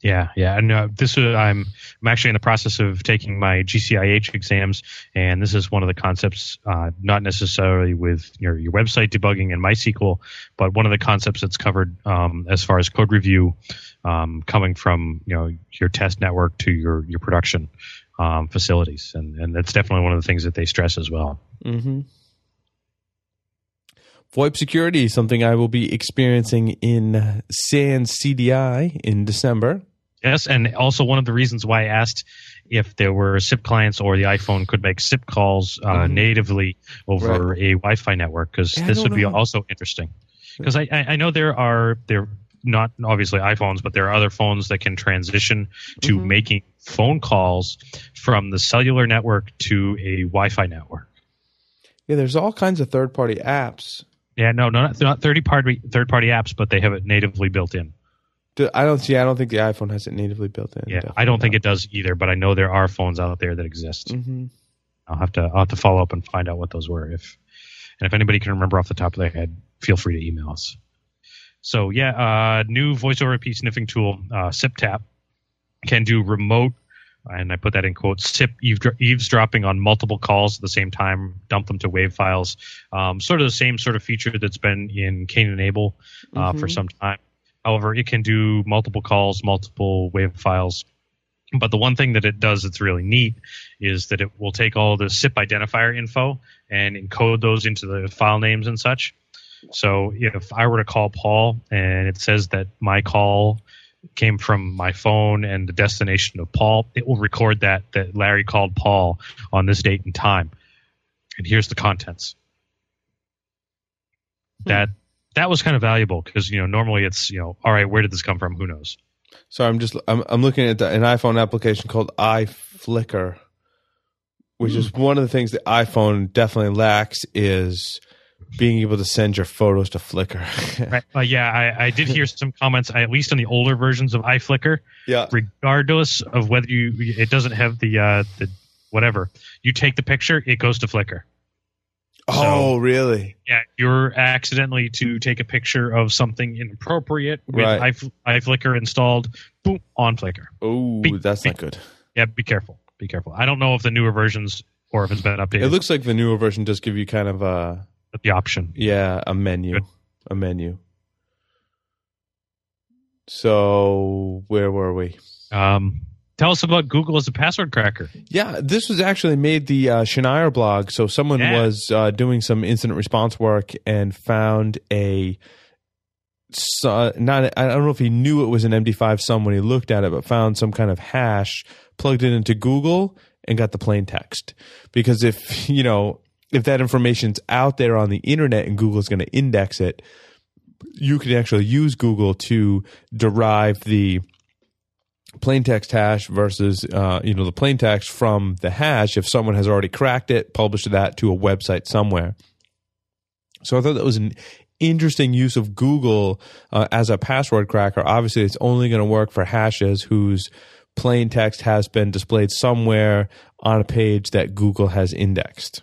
Yeah, yeah. And uh, this uh, I'm I'm actually in the process of taking my G C I H exams, and this is one of the concepts, uh, not necessarily with your your website debugging and MySQL, but one of the concepts that's covered um, as far as code review, um, coming from you know your test network to your your production um, facilities, and and that's definitely one of the things that they stress as well. Mm-hmm. VoIP security, something I will be experiencing in SANS C D I in December. Yes, and also one of the reasons why I asked if there were S I P clients or the iPhone could make S I P calls uh, um, natively over right. a Wi-Fi network, because this would know. be also interesting. Because I, I know there are, there not obviously iPhones, but there are other phones that can transition to mm-hmm. making phone calls from the cellular network to a Wi-Fi network. Yeah, there's all kinds of third-party apps. Yeah, no, no, not, not third party third party apps, but they have it natively built in. I don't see. I don't think the iPhone has it natively built in. Yeah, I don't think it does either. But I know there are phones out there that exist. Mm-hmm. I'll have to I'll have to follow up and find out what those were. If and if anybody can remember off the top of their head, feel free to email us. So yeah, uh, new voice over I P sniffing tool, uh, SipTap, can do remote. And I put that in quotes, S I P eavesdropping on multiple calls at the same time, dump them to wave files. Um, sort of the same sort of feature that's been in Cain and Abel uh, mm-hmm. for some time. However, it can do multiple calls, multiple wave files. But the one thing that it does that's really neat is that it will take all the S I P identifier info and encode those into the file names and such. So if I were to call Paul and it says that my call came from my phone and the destination of Paul, it will record that that Larry called Paul on this date and time, and here's the contents. Hmm. That that was kind of valuable, because you know normally it's you know all right, where did this come from? Who knows? So I'm just I'm I'm looking at the, an iPhone application called iFlickr, which is one of the things that iPhone definitely lacks is being able to send your photos to Flickr. right. uh, yeah, I, I did hear some comments, at least on the older versions of iFlickr. Yeah. Regardless of whether you, it doesn't have the uh, the whatever. You take the picture, it goes to Flickr. Oh, so, really? Yeah, you're accidentally to take a picture of something inappropriate with right. iFlickr installed, boom, on Flickr. Oh, that's be, not good. Yeah, be careful. Be careful. I don't know if the newer versions or if it's been updated. It looks like the newer version does give you kind of a... the option. Yeah, a menu. Good. A menu. So, where were we? Um... Tell us about Google as a password cracker. Yeah, this was actually made the uh, Shania blog. So someone yeah. was uh, doing some incident response work and found a uh, not. I don't know if he knew it was an M D five sum when he looked at it, but found some kind of hash, plugged it into Google, and got the plain text. Because if you know if that information's out there on the internet and Google's going to index it, you can actually use Google to derive the plain text hash versus uh, you know the plain text from the hash if someone has already cracked it, published that to a website somewhere. So I thought that was an interesting use of Google uh, as a password cracker. Obviously, it's only going to work for hashes whose plain text has been displayed somewhere on a page that Google has indexed.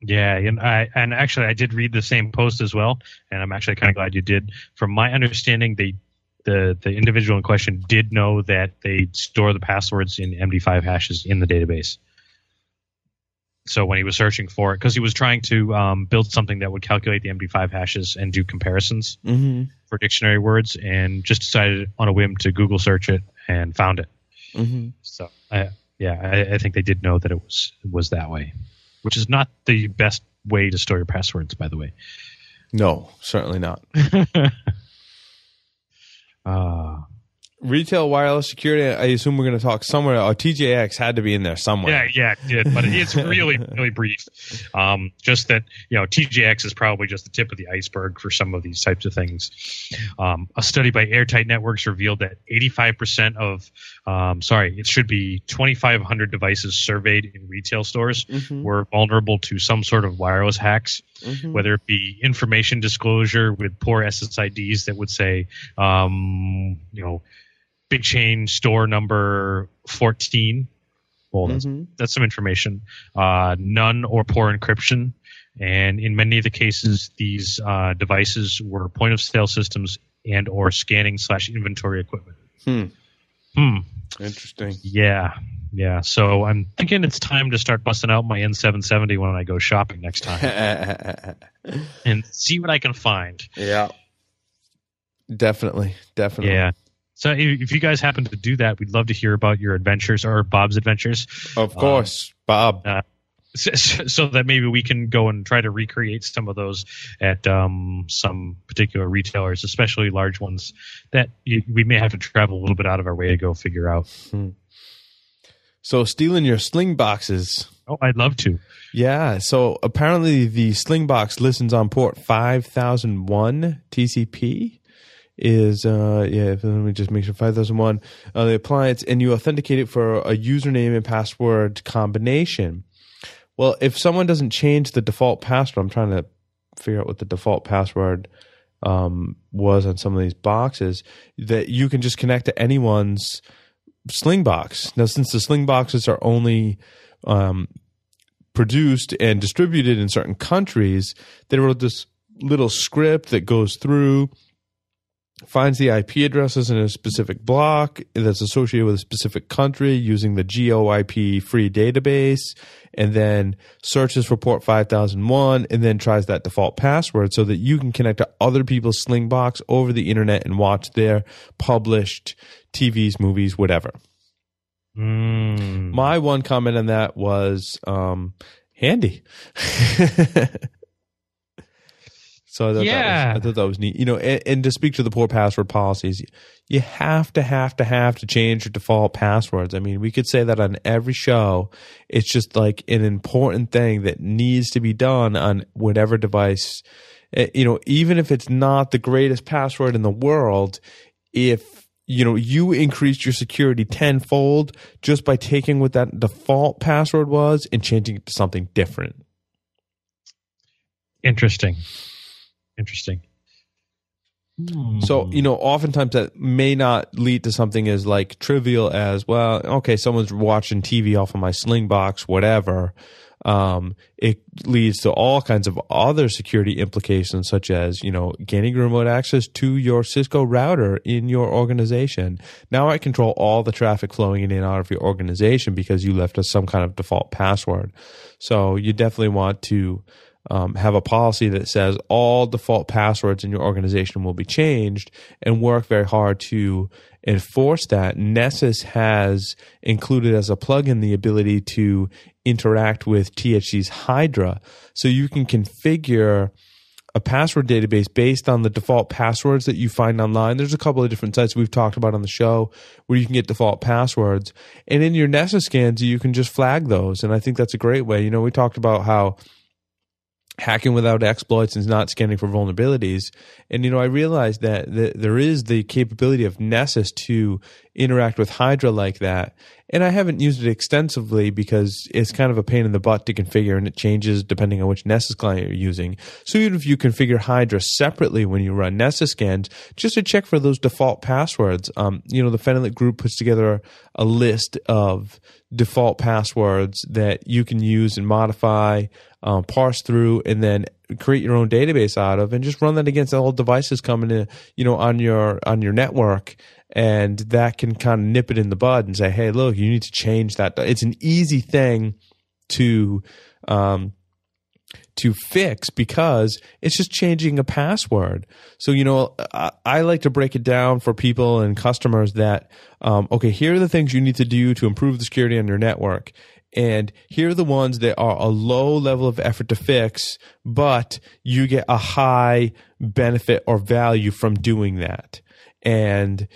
Yeah, and I and actually I did read the same post as well, and I'm actually kind of glad you did. From my understanding, they The the individual in question did know that they store the passwords in M D five hashes in the database. So when he was searching for it, because he was trying to um, build something that would calculate the M D five hashes and do comparisons mm-hmm. for dictionary words, and just decided on a whim to Google search it and found it. Mm-hmm. So I, yeah, I, I think they did know that it was was that way, which is not the best way to store your passwords, by the way. No, certainly not. Uh, Retail wireless security, I assume we're going to talk somewhere. Oh, T J X had to be in there somewhere. Yeah, yeah, it did. But it's really, really brief. Um, just that, you know, T J X is probably just the tip of the iceberg for some of these types of things. Um, a study by Airtight Networks revealed that eighty-five percent of, um, sorry, it should be twenty-five hundred devices surveyed in retail stores mm-hmm. were vulnerable to some sort of wireless hacks. Mm-hmm. Whether it be information disclosure with poor S S I Ds that would say, um, you know, big chain store number fourteen. Well, mm-hmm. that's, that's some information. Uh, none or poor encryption. And in many of the cases, these uh, devices were point of sale systems and or scanning slash inventory equipment. Hmm. Hmm. Interesting. Yeah. Yeah, so I'm thinking it's time to start busting out my N seven seventy when I go shopping next time and see what I can find. Yeah, definitely, definitely. Yeah. So if you guys happen to do that, we'd love to hear about your adventures or Bob's adventures. Of course, um, Bob. Uh, so, so that maybe we can go and try to recreate some of those at um, some particular retailers, especially large ones that you, we may have to travel a little bit out of our way to go figure out. Hmm. So stealing your sling boxes. Oh, I'd love to. Yeah. So apparently the sling box listens on port five thousand one T C P is, uh, yeah, let me just make sure five thousand one, uh, the appliance, and you authenticate it for a username and password combination. Well, if someone doesn't change the default password, I'm trying to figure out what the default password um, was on some of these boxes, that you can just connect to anyone's sling box. Now, since the sling boxes are only um, produced and distributed in certain countries, they wrote this little script that goes through, finds the I P addresses in a specific block that's associated with a specific country using the GeoIP free database, and then searches for port five thousand one, and then tries that default password so that you can connect to other people's sling box over the internet and watch their published T Vs, movies, whatever. Mm. My one comment on that was um, handy. So I thought, yeah. that was, I thought that was neat. You know, and, and to speak to the poor password policies, you have to, have to, have to change your default passwords. I mean, we could say that on every show. It's just like an important thing that needs to be done on whatever device. You know, even if it's not the greatest password in the world, if, you know, you increased your security tenfold just by taking what that default password was and changing it to something different. Interesting. Interesting. So, you know, oftentimes that may not lead to something as like trivial as, well, okay, someone's watching T V off of my Sling box, whatever. Um, it leads to all kinds of other security implications, such as, you know, gaining remote access to your Cisco router in your organization. Now I control all the traffic flowing in and out of your organization because you left us some kind of default password. So you definitely want to um, have a policy that says all default passwords in your organization will be changed, and work very hard to enforce that. Nessus has included as a plugin the ability to interact with T H C's Hydra. So you can configure a password database based on the default passwords that you find online. There's a couple of different sites we've talked about on the show where you can get default passwords. And in your Nessus scans, you can just flag those. And I think that's a great way. You know, we talked about how hacking without exploits is not scanning for vulnerabilities. And, you know, I realized that th- there is the capability of Nessus to interact with Hydra like that. And I haven't used it extensively because it's kind of a pain in the butt to configure, and it changes depending on which Nessus client you're using. So even if you configure Hydra separately when you run Nessus scans, just to check for those default passwords. Um, you know, the Fenelec group puts together a list of default passwords that you can use and modify, Um, parse through, and then create your own database out of, and just run that against all devices coming in, you know, on your on your network, and that can kind of nip it in the bud and say, hey, look, you need to change that. It's an easy thing to um, to fix because it's just changing a password. So, you know, I, I like to break it down for people and customers that um, okay, here are the things you need to do to improve the security on your network. And here are the ones that are a low level of effort to fix, but you get a high benefit or value from doing that. And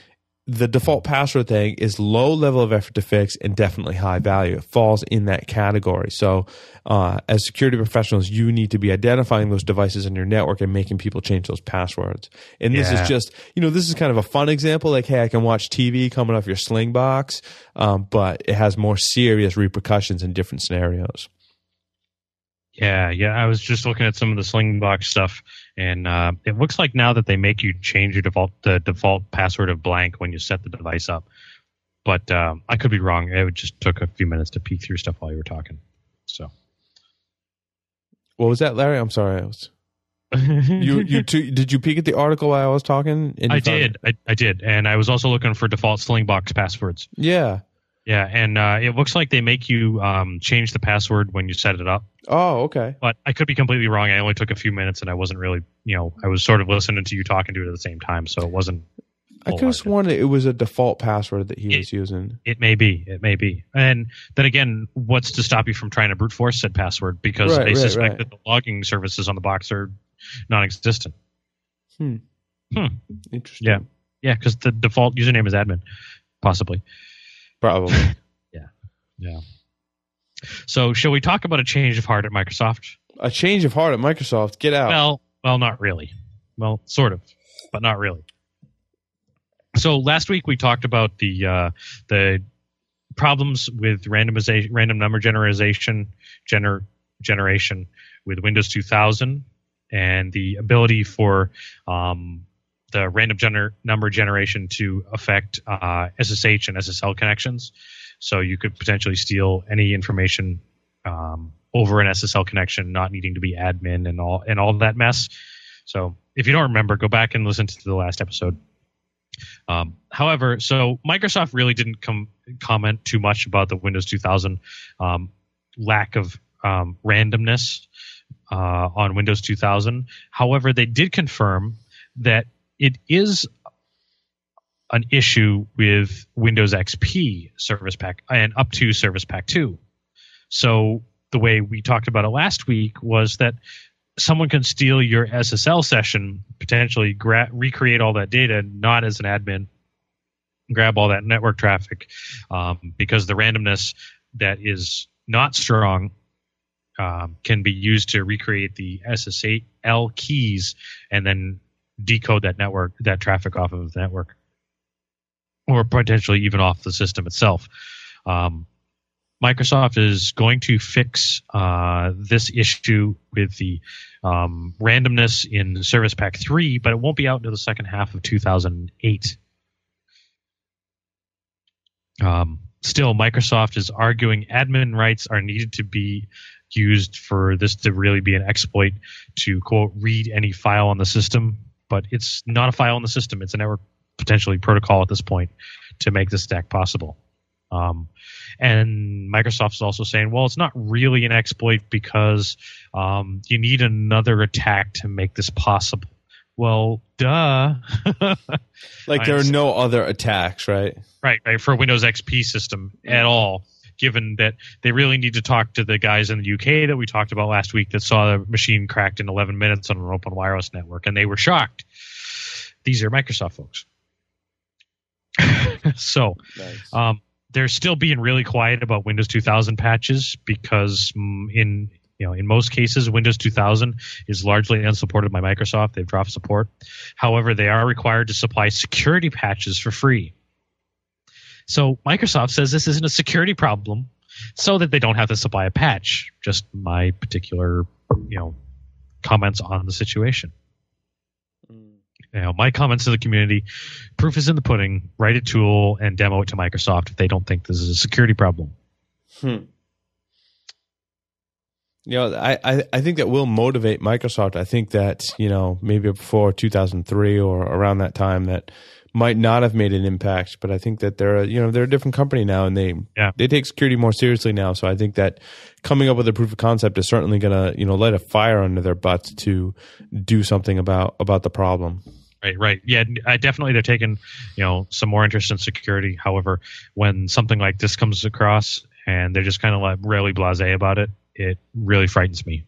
the default password thing is low level of effort to fix and definitely high value. It falls in that category. So uh, as security professionals, you need to be identifying those devices in your network and making people change those passwords. And this yeah. is just, you know, this is kind of a fun example. Like, hey, I can watch T V coming off your Sling box, um, but it has more serious repercussions in different scenarios. Yeah, yeah. I was just looking at some of the Sling box stuff. And uh, it looks like now that they make you change your default the default password of blank when you set the device up. But um, I could be wrong. It just took a few minutes to peek through stuff while you were talking. So, what was that, Larry? I'm sorry. I was you. You too, did you peek at the article while I was talking? And I did. I, I did, and I was also looking for default Slingbox passwords. Yeah. Yeah, and uh, it looks like they make you um, change the password when you set it up. Oh, okay. But I could be completely wrong. I only took a few minutes, and I wasn't really, you know, I was sort of listening to you talking to it at the same time, so it wasn't. I could have sworn it was a default password that he it, was using. It may be. It may be. And then again, what's to stop you from trying to brute force said password because right, they right, suspect right. that the logging services on the box are non-existent. Hmm. Hmm. Interesting. Yeah. Yeah, because the default username is admin, possibly. Probably. yeah. Yeah. So, shall we talk about a change of heart at Microsoft? A change of heart at Microsoft? Get out. Well, well, not really. Well, sort of, but not really. So, last week we talked about the uh, the problems with randomization, random number generation, gener- generation with Windows two thousand, and the ability for um, the random gener- number generation to affect uh, S S H and S S L connections. So you could potentially steal any information um, over an S S L connection, not needing to be admin and all and all that mess. So if you don't remember, go back and listen to the last episode. Um, however, so Microsoft really didn't com- comment too much about the Windows two thousand um, lack of um, randomness uh, on Windows two thousand. However, they did confirm that it is an issue with Windows X P Service Pack and up to Service Pack two. So the way we talked about it last week was that someone can steal your S S L session, potentially gra- recreate all that data, not as an admin, grab all that network traffic, um, because the randomness that is not strong um, can be used to recreate the S S L keys and then decode that network, that traffic off of the network, or potentially even off the system itself. Um, Microsoft is going to fix uh, this issue with the um, randomness in Service Pack three, but it won't be out until the second half of two thousand eight. Um, still, Microsoft is arguing admin rights are needed to be used for this to really be an exploit to, quote, read any file on the system. But it's not a file on the system. It's a network potentially protocol at this point to make this stack possible. Um, and Microsoft's also saying, well, it's not really an exploit because um, you need another attack to make this possible. Well, duh. Like there are no other attacks, right? Right, right, for a Windows X P system at all, given that they really need to talk to the guys in the U K that we talked about last week that saw the machine cracked in eleven minutes on an open wireless network, and they were shocked. These are Microsoft folks. So, nice. um, they're still being really quiet about Windows two thousand patches because in you know in most cases Windows two thousand is largely unsupported by Microsoft. They've dropped support. However, they are required to supply security patches for free. So Microsoft says this isn't a security problem, so that they don't have to supply a patch. Just my particular you know comments on the situation. You know, my comments to the community, proof is in the pudding. Write a tool and demo it to Microsoft if they don't think this is a security problem. Hmm. You know, I, I, I think that will motivate Microsoft. I think that, you know, maybe before two thousand three or around that time that might not have made an impact, but I think that they're, you know, they're a different company now and they yeah. they take security more seriously now. So I think that coming up with a proof of concept is certainly going to, you know, light a fire under their butts to do something about, about the problem. Right, right. Yeah, I definitely they're taking, you know, some more interest in security. However, when something like this comes across and they're just kind of like really blasé about it, it really frightens me.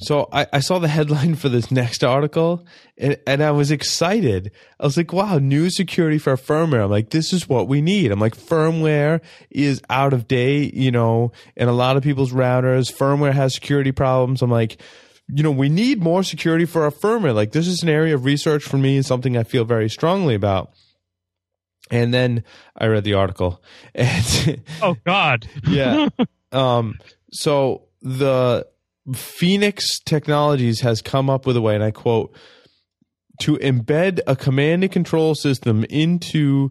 So I, I saw the headline for this next article, and, and I was excited. I was like, wow, new security for firmware. I'm like, this is what we need. I'm like, firmware is out of date, you know, and a lot of people's routers. Firmware has security problems. I'm like, you know, we need more security for our firmware. Like, this is an area of research for me and something I feel very strongly about. And then I read the article. And oh, God. Yeah. Um, so the... Phoenix Technologies has come up with a way, and I quote, to embed a command and control system into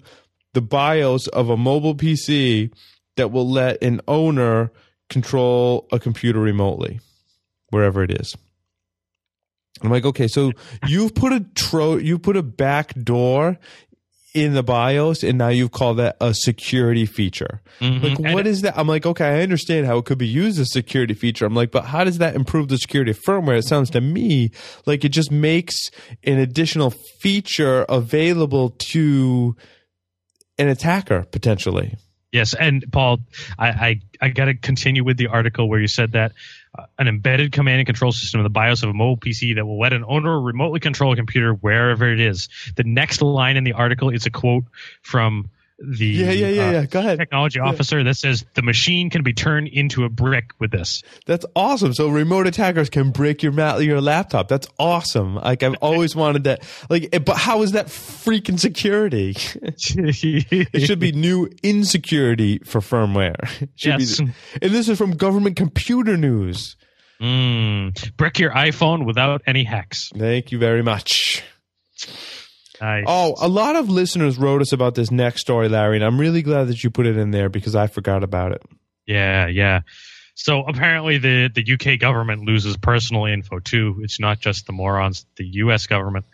the BIOS of a mobile P C that will let an owner control a computer remotely, wherever it is. I'm like, okay, so you've put a tro- you put a back door in the BIOS, and now you've called that a security feature. Mm-hmm. Like, what is that? I'm like, okay, I understand how it could be used as a security feature. I'm like, but how does that improve the security of firmware? It sounds to me like it just makes an additional feature available to an attacker, potentially. Yes, and Paul, I, I, I got to continue with the article where you said that uh, an embedded command and control system in the BIOS of a mobile P C that will let an owner remotely control a computer wherever it is. The next line in the article is a quote from the yeah, yeah, yeah, uh, yeah. Go ahead. technology yeah. officer that says the machine can be turned into a brick with this. That's awesome. So remote attackers can brick your mat- your laptop. That's awesome. Like I've always wanted that. Like, but how is that freaking security? It should be new insecurity for firmware. Yes. Be, and this is from Government Computer News. Mm, brick your iPhone without any hacks. Thank you very much. Nice. Oh, a lot of listeners wrote us about this next story, Larry, and I'm really glad that you put it in there because I forgot about it. Yeah, yeah. So apparently the, the U K government loses personal info, too. It's not just the morons. The U S government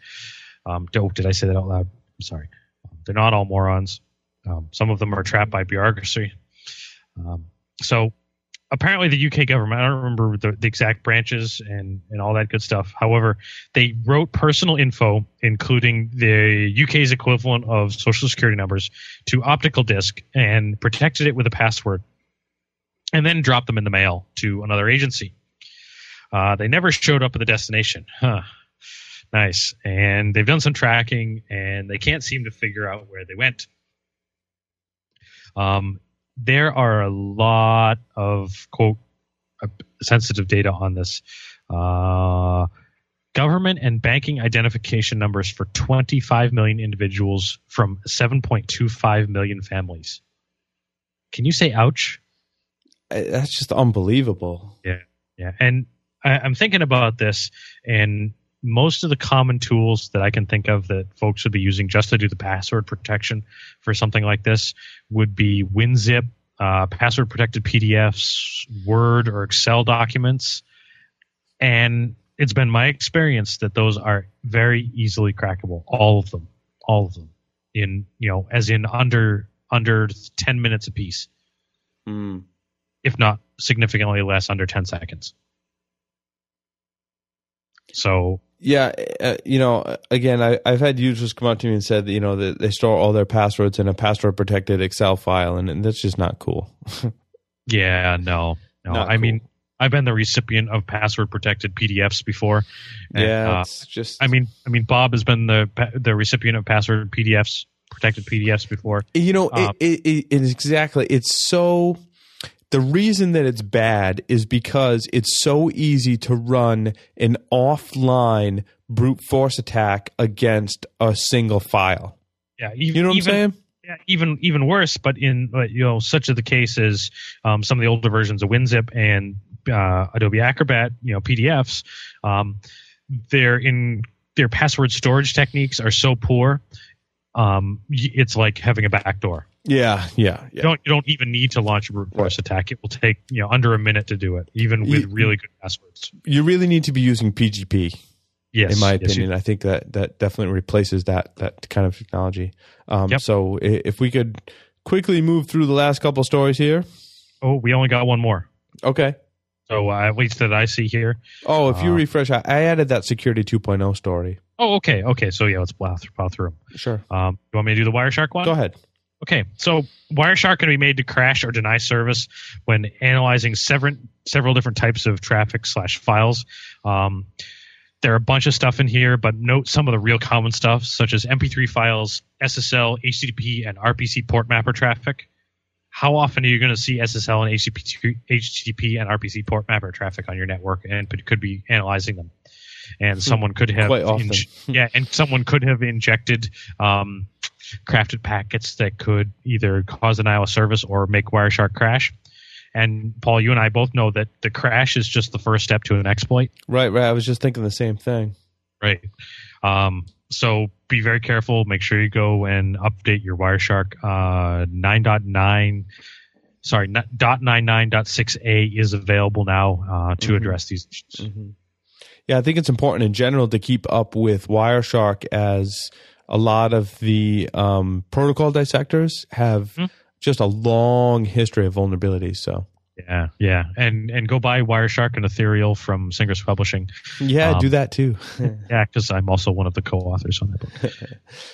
um, – oh, did I say that out loud? I'm sorry. They're not all morons. Um, some of them are trapped by bureaucracy. Um, so apparently the U K government – I don't remember the, the exact branches and, and all that good stuff. However, they wrote personal info – including the U K's equivalent of social security numbers to optical disk and protected it with a password and then dropped them in the mail to another agency. Uh, they never showed up at the destination. Huh. Nice. And they've done some tracking and they can't seem to figure out where they went. Um, there are a lot of, quote, sensitive data on this. Uh, Government and banking identification numbers for twenty-five million individuals from seven point two five million families. Can you say ouch? That's just unbelievable. Yeah. Yeah. And I, I'm thinking about this, and most of the common tools that I can think of that folks would be using just to do the password protection for something like this would be WinZip, uh, password protected P D Fs, Word or Excel documents. And it's been my experience that those are very easily crackable. All of them, all of them in, you know, as in under, under ten minutes apiece. Mm. If not significantly less, under ten seconds. So yeah, uh, you know, again, I, I've had users come up to me and said, that, you know, that they store all their passwords in a password-protected Excel file, and, and that's just not cool. yeah, no, no. Not I cool. mean, I've been the recipient of password-protected P D Fs before. And, yeah, it's uh, just. I mean, I mean, Bob has been the the recipient of password P D Fs, protected P D Fs before. You know, um, it, it, it exactly. It's so. The reason that it's bad is because it's so easy to run an offline brute force attack against a single file. Yeah, even, you know what even, I'm saying? Yeah, even even worse. But in you know, such of the cases, um, some of the older versions of WinZip and uh, Adobe Acrobat, you know, P D Fs, um, they're in their password storage techniques are so poor. Um, it's like having a backdoor. Yeah, yeah, yeah. You don't you don't even need to launch a brute force right. attack. It will take you know under a minute to do it, even with you, really good passwords. You really need to be using P G P. Yes, in my yes, opinion, I think that, that definitely replaces that that kind of technology. Um, yep. So if we could quickly move through the last couple stories here. Oh, we only got one more. Okay. So uh, at least that I see here. Oh, if you uh, refresh, I, I added that Security two point oh story. Oh, okay, okay. So yeah, let's plow through. Plow through. Sure. Um, you want me to do the Wireshark one? Go ahead. Okay, so Wireshark can be made to crash or deny service when analyzing severin, several different types of traffic slash files. Um, there are a bunch of stuff in here, but note some of the real common stuff, such as M P three files, S S L, H T T P, and R P C port mapper traffic. How often are you going to see S S L and H T T P and R P C port mapper traffic on your network, and could be analyzing them? And someone could have, Quite often. In, yeah, and someone could have injected um, crafted packets that could either cause denial of service or make Wireshark crash. And Paul, you and I both know that the crash is just the first step to an exploit. Right, right. I was just thinking the same thing. Right. Um, so be very careful. Make sure you go and update your Wireshark uh, nine point nine. Sorry, dot ninety-nine dot six A is available now uh, to mm-hmm. address these issues. Mm-hmm. Yeah, I think it's important in general to keep up with Wireshark, as a lot of the um, protocol dissectors have mm-hmm. just a long history of vulnerabilities. So yeah, yeah, and and go buy Wireshark and Ethereal from Singers Publishing. Yeah, um, do that too. yeah, because I'm also one of the co-authors on that book.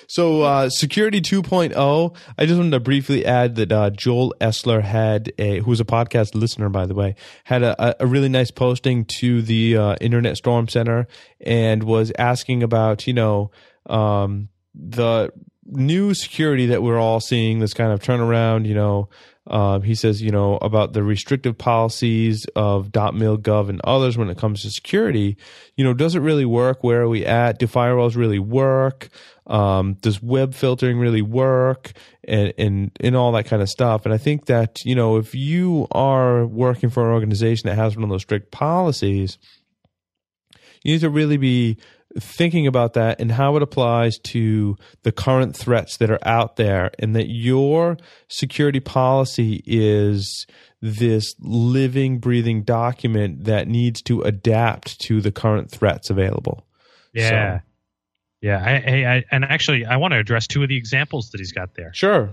so uh, Security two point oh, I just wanted to briefly add that uh, Joel Essler had a, who's a podcast listener by the way, had a, a really nice posting to the uh, Internet Storm Center and was asking about you know um, the new security that we're all seeing, this kind of turnaround, you know. Um, he says, you know, about the restrictive policies of .milgov and others when it comes to security. You know, does it really work? Where are we at? Do firewalls really work? Um, does web filtering really work? And, and and all that kind of stuff. And I think that, you know, if you are working for an organization that has one of those strict policies, you need to really be thinking about that and how it applies to the current threats that are out there, and that your security policy is this living, breathing document that needs to adapt to the current threats available. Yeah. So. Yeah. I, I, and actually, I want to address two of the examples that he's got there. Sure.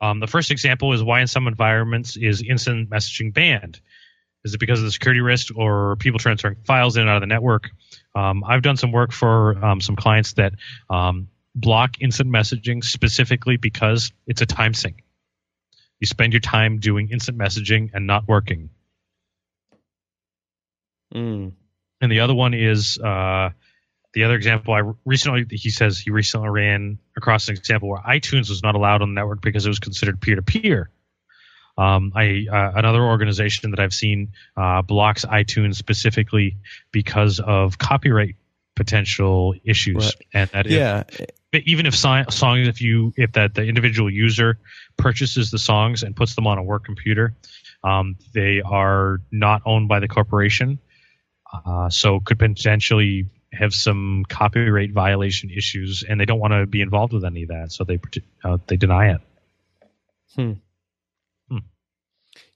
Um, the first example is why in some environments is instant messaging banned. Is it because of the security risk or people transferring files in and out of the network? Um, I've done some work for um, some clients that um, block instant messaging specifically because it's a time sink. You spend your time doing instant messaging and not working. Mm. And the other one is uh, the other example. I recently he says he recently ran across an example where iTunes was not allowed on the network because it was considered peer-to-peer. Um, I uh, another organization that I've seen uh, blocks iTunes specifically because of copyright potential issues. Right. And that yeah. if, even if si- songs, if you if that the individual user purchases the songs and puts them on a work computer, um, they are not owned by the corporation, uh, so could potentially have some copyright violation issues, and they don't want to be involved with any of that, so they uh, they deny it. Hmm. hmm.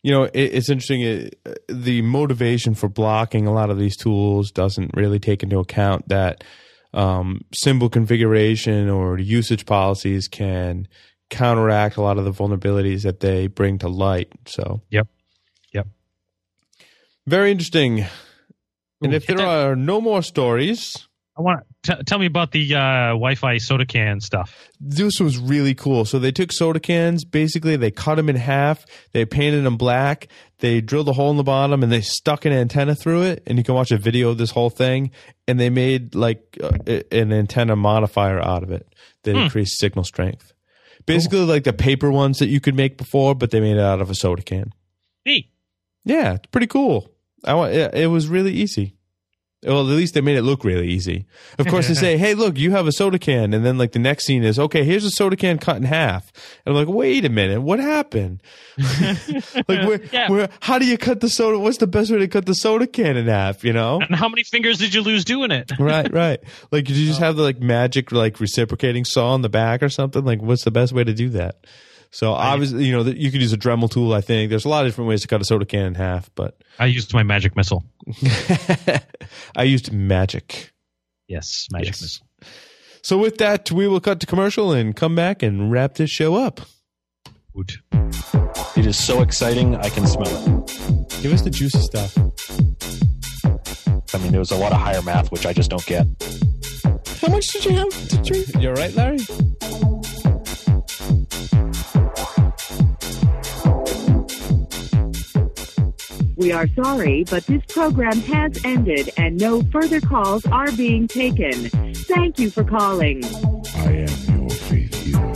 You know, it, it's interesting. It, the motivation for blocking a lot of these tools doesn't really take into account that um, symbol configuration or usage policies can counteract a lot of the vulnerabilities that they bring to light. So, yep, yep, very interesting. And if there are no more stories, I want to t- tell me about the uh, Wi-Fi soda can stuff. This was really cool. So they took soda cans, basically they cut them in half, they painted them black, they drilled a hole in the bottom, and they stuck an antenna through it. And you can watch a video of this whole thing. And they made like uh, an antenna modifier out of it that hmm. increased signal strength. Basically, cool. like the paper ones that you could make before, but they made it out of a soda can. Neat. Yeah, it's pretty cool. I, it was really easy. Well, at least they made it look really easy. Of course, they say, hey, look, you have a soda can. And then like the next scene is, okay, here's a soda can cut in half. And I'm like, wait a minute, what happened? like, where, yeah. where, how do you cut the soda? What's the best way to cut the soda can in half, you know? And how many fingers did you lose doing it? right, right. Like, did you just have the like magic like reciprocating saw on the back or something? Like, what's the best way to do that? So obviously, you know, you could use a Dremel tool, I think. There's a lot of different ways to cut a soda can in half, but I used my magic missile. I used magic. Yes, magic yes. missile. So with that, we will cut to commercial and come back and wrap this show up. It is so exciting, I can smell it. Give us the juicy stuff. I mean, there was a lot of higher math, which I just don't get. How much did you have to drink? You're right, Larry. We are sorry, but this program has ended and no further calls are being taken. Thank you for calling. I am your faith healer.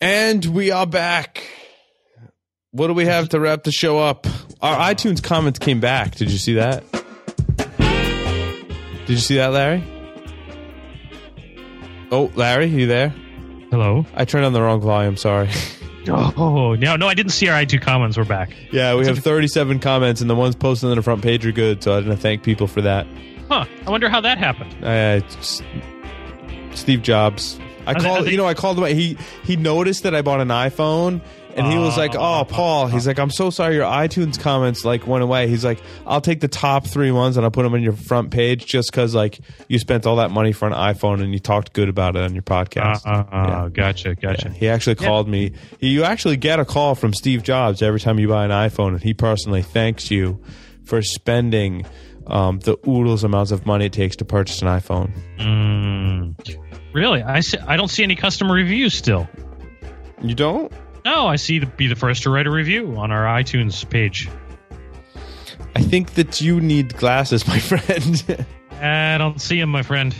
And we are back. What do we have to wrap the show up? Our iTunes comments came back. Did you see that? Did you see that, Larry? Oh, Larry, you there? Hello. I turned on the wrong volume, sorry. Oh, no, no, I didn't see our iTunes comments. We're back. Yeah, we have thirty-seven comments, and the ones posted on the front page are good, so I didn't thank people for that. Huh. I wonder how that happened. Uh, just, Steve Jobs. I are called, they, they, you know, I called him. He, he noticed that I bought an iPhone, and uh, he was like, oh, Paul. He's like, I'm so sorry your iTunes comments, like, went away. He's like, I'll take the top three ones and I'll put them on your front page just because, like, you spent all that money for an iPhone and you talked good about it on your podcast. Uh, uh, yeah. Gotcha, gotcha. Yeah. He actually called yeah. me. You actually get a call from Steve Jobs every time you buy an iPhone, and he personally thanks you for spending um, the oodles amounts of money it takes to purchase an iPhone. Mm. Really? I, see, I don't see any customer reviews still. You don't? No, I see the, be the first to write a review on our iTunes page. I think that you need glasses, my friend. I don't see them, my friend.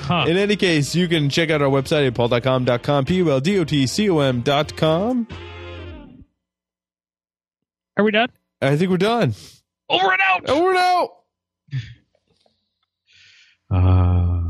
huh. In any case, you can check out our website at paul dot com dot com, P U L D O T C O M dot com. Are we done? I think we're done. Over and out! Over and out! uh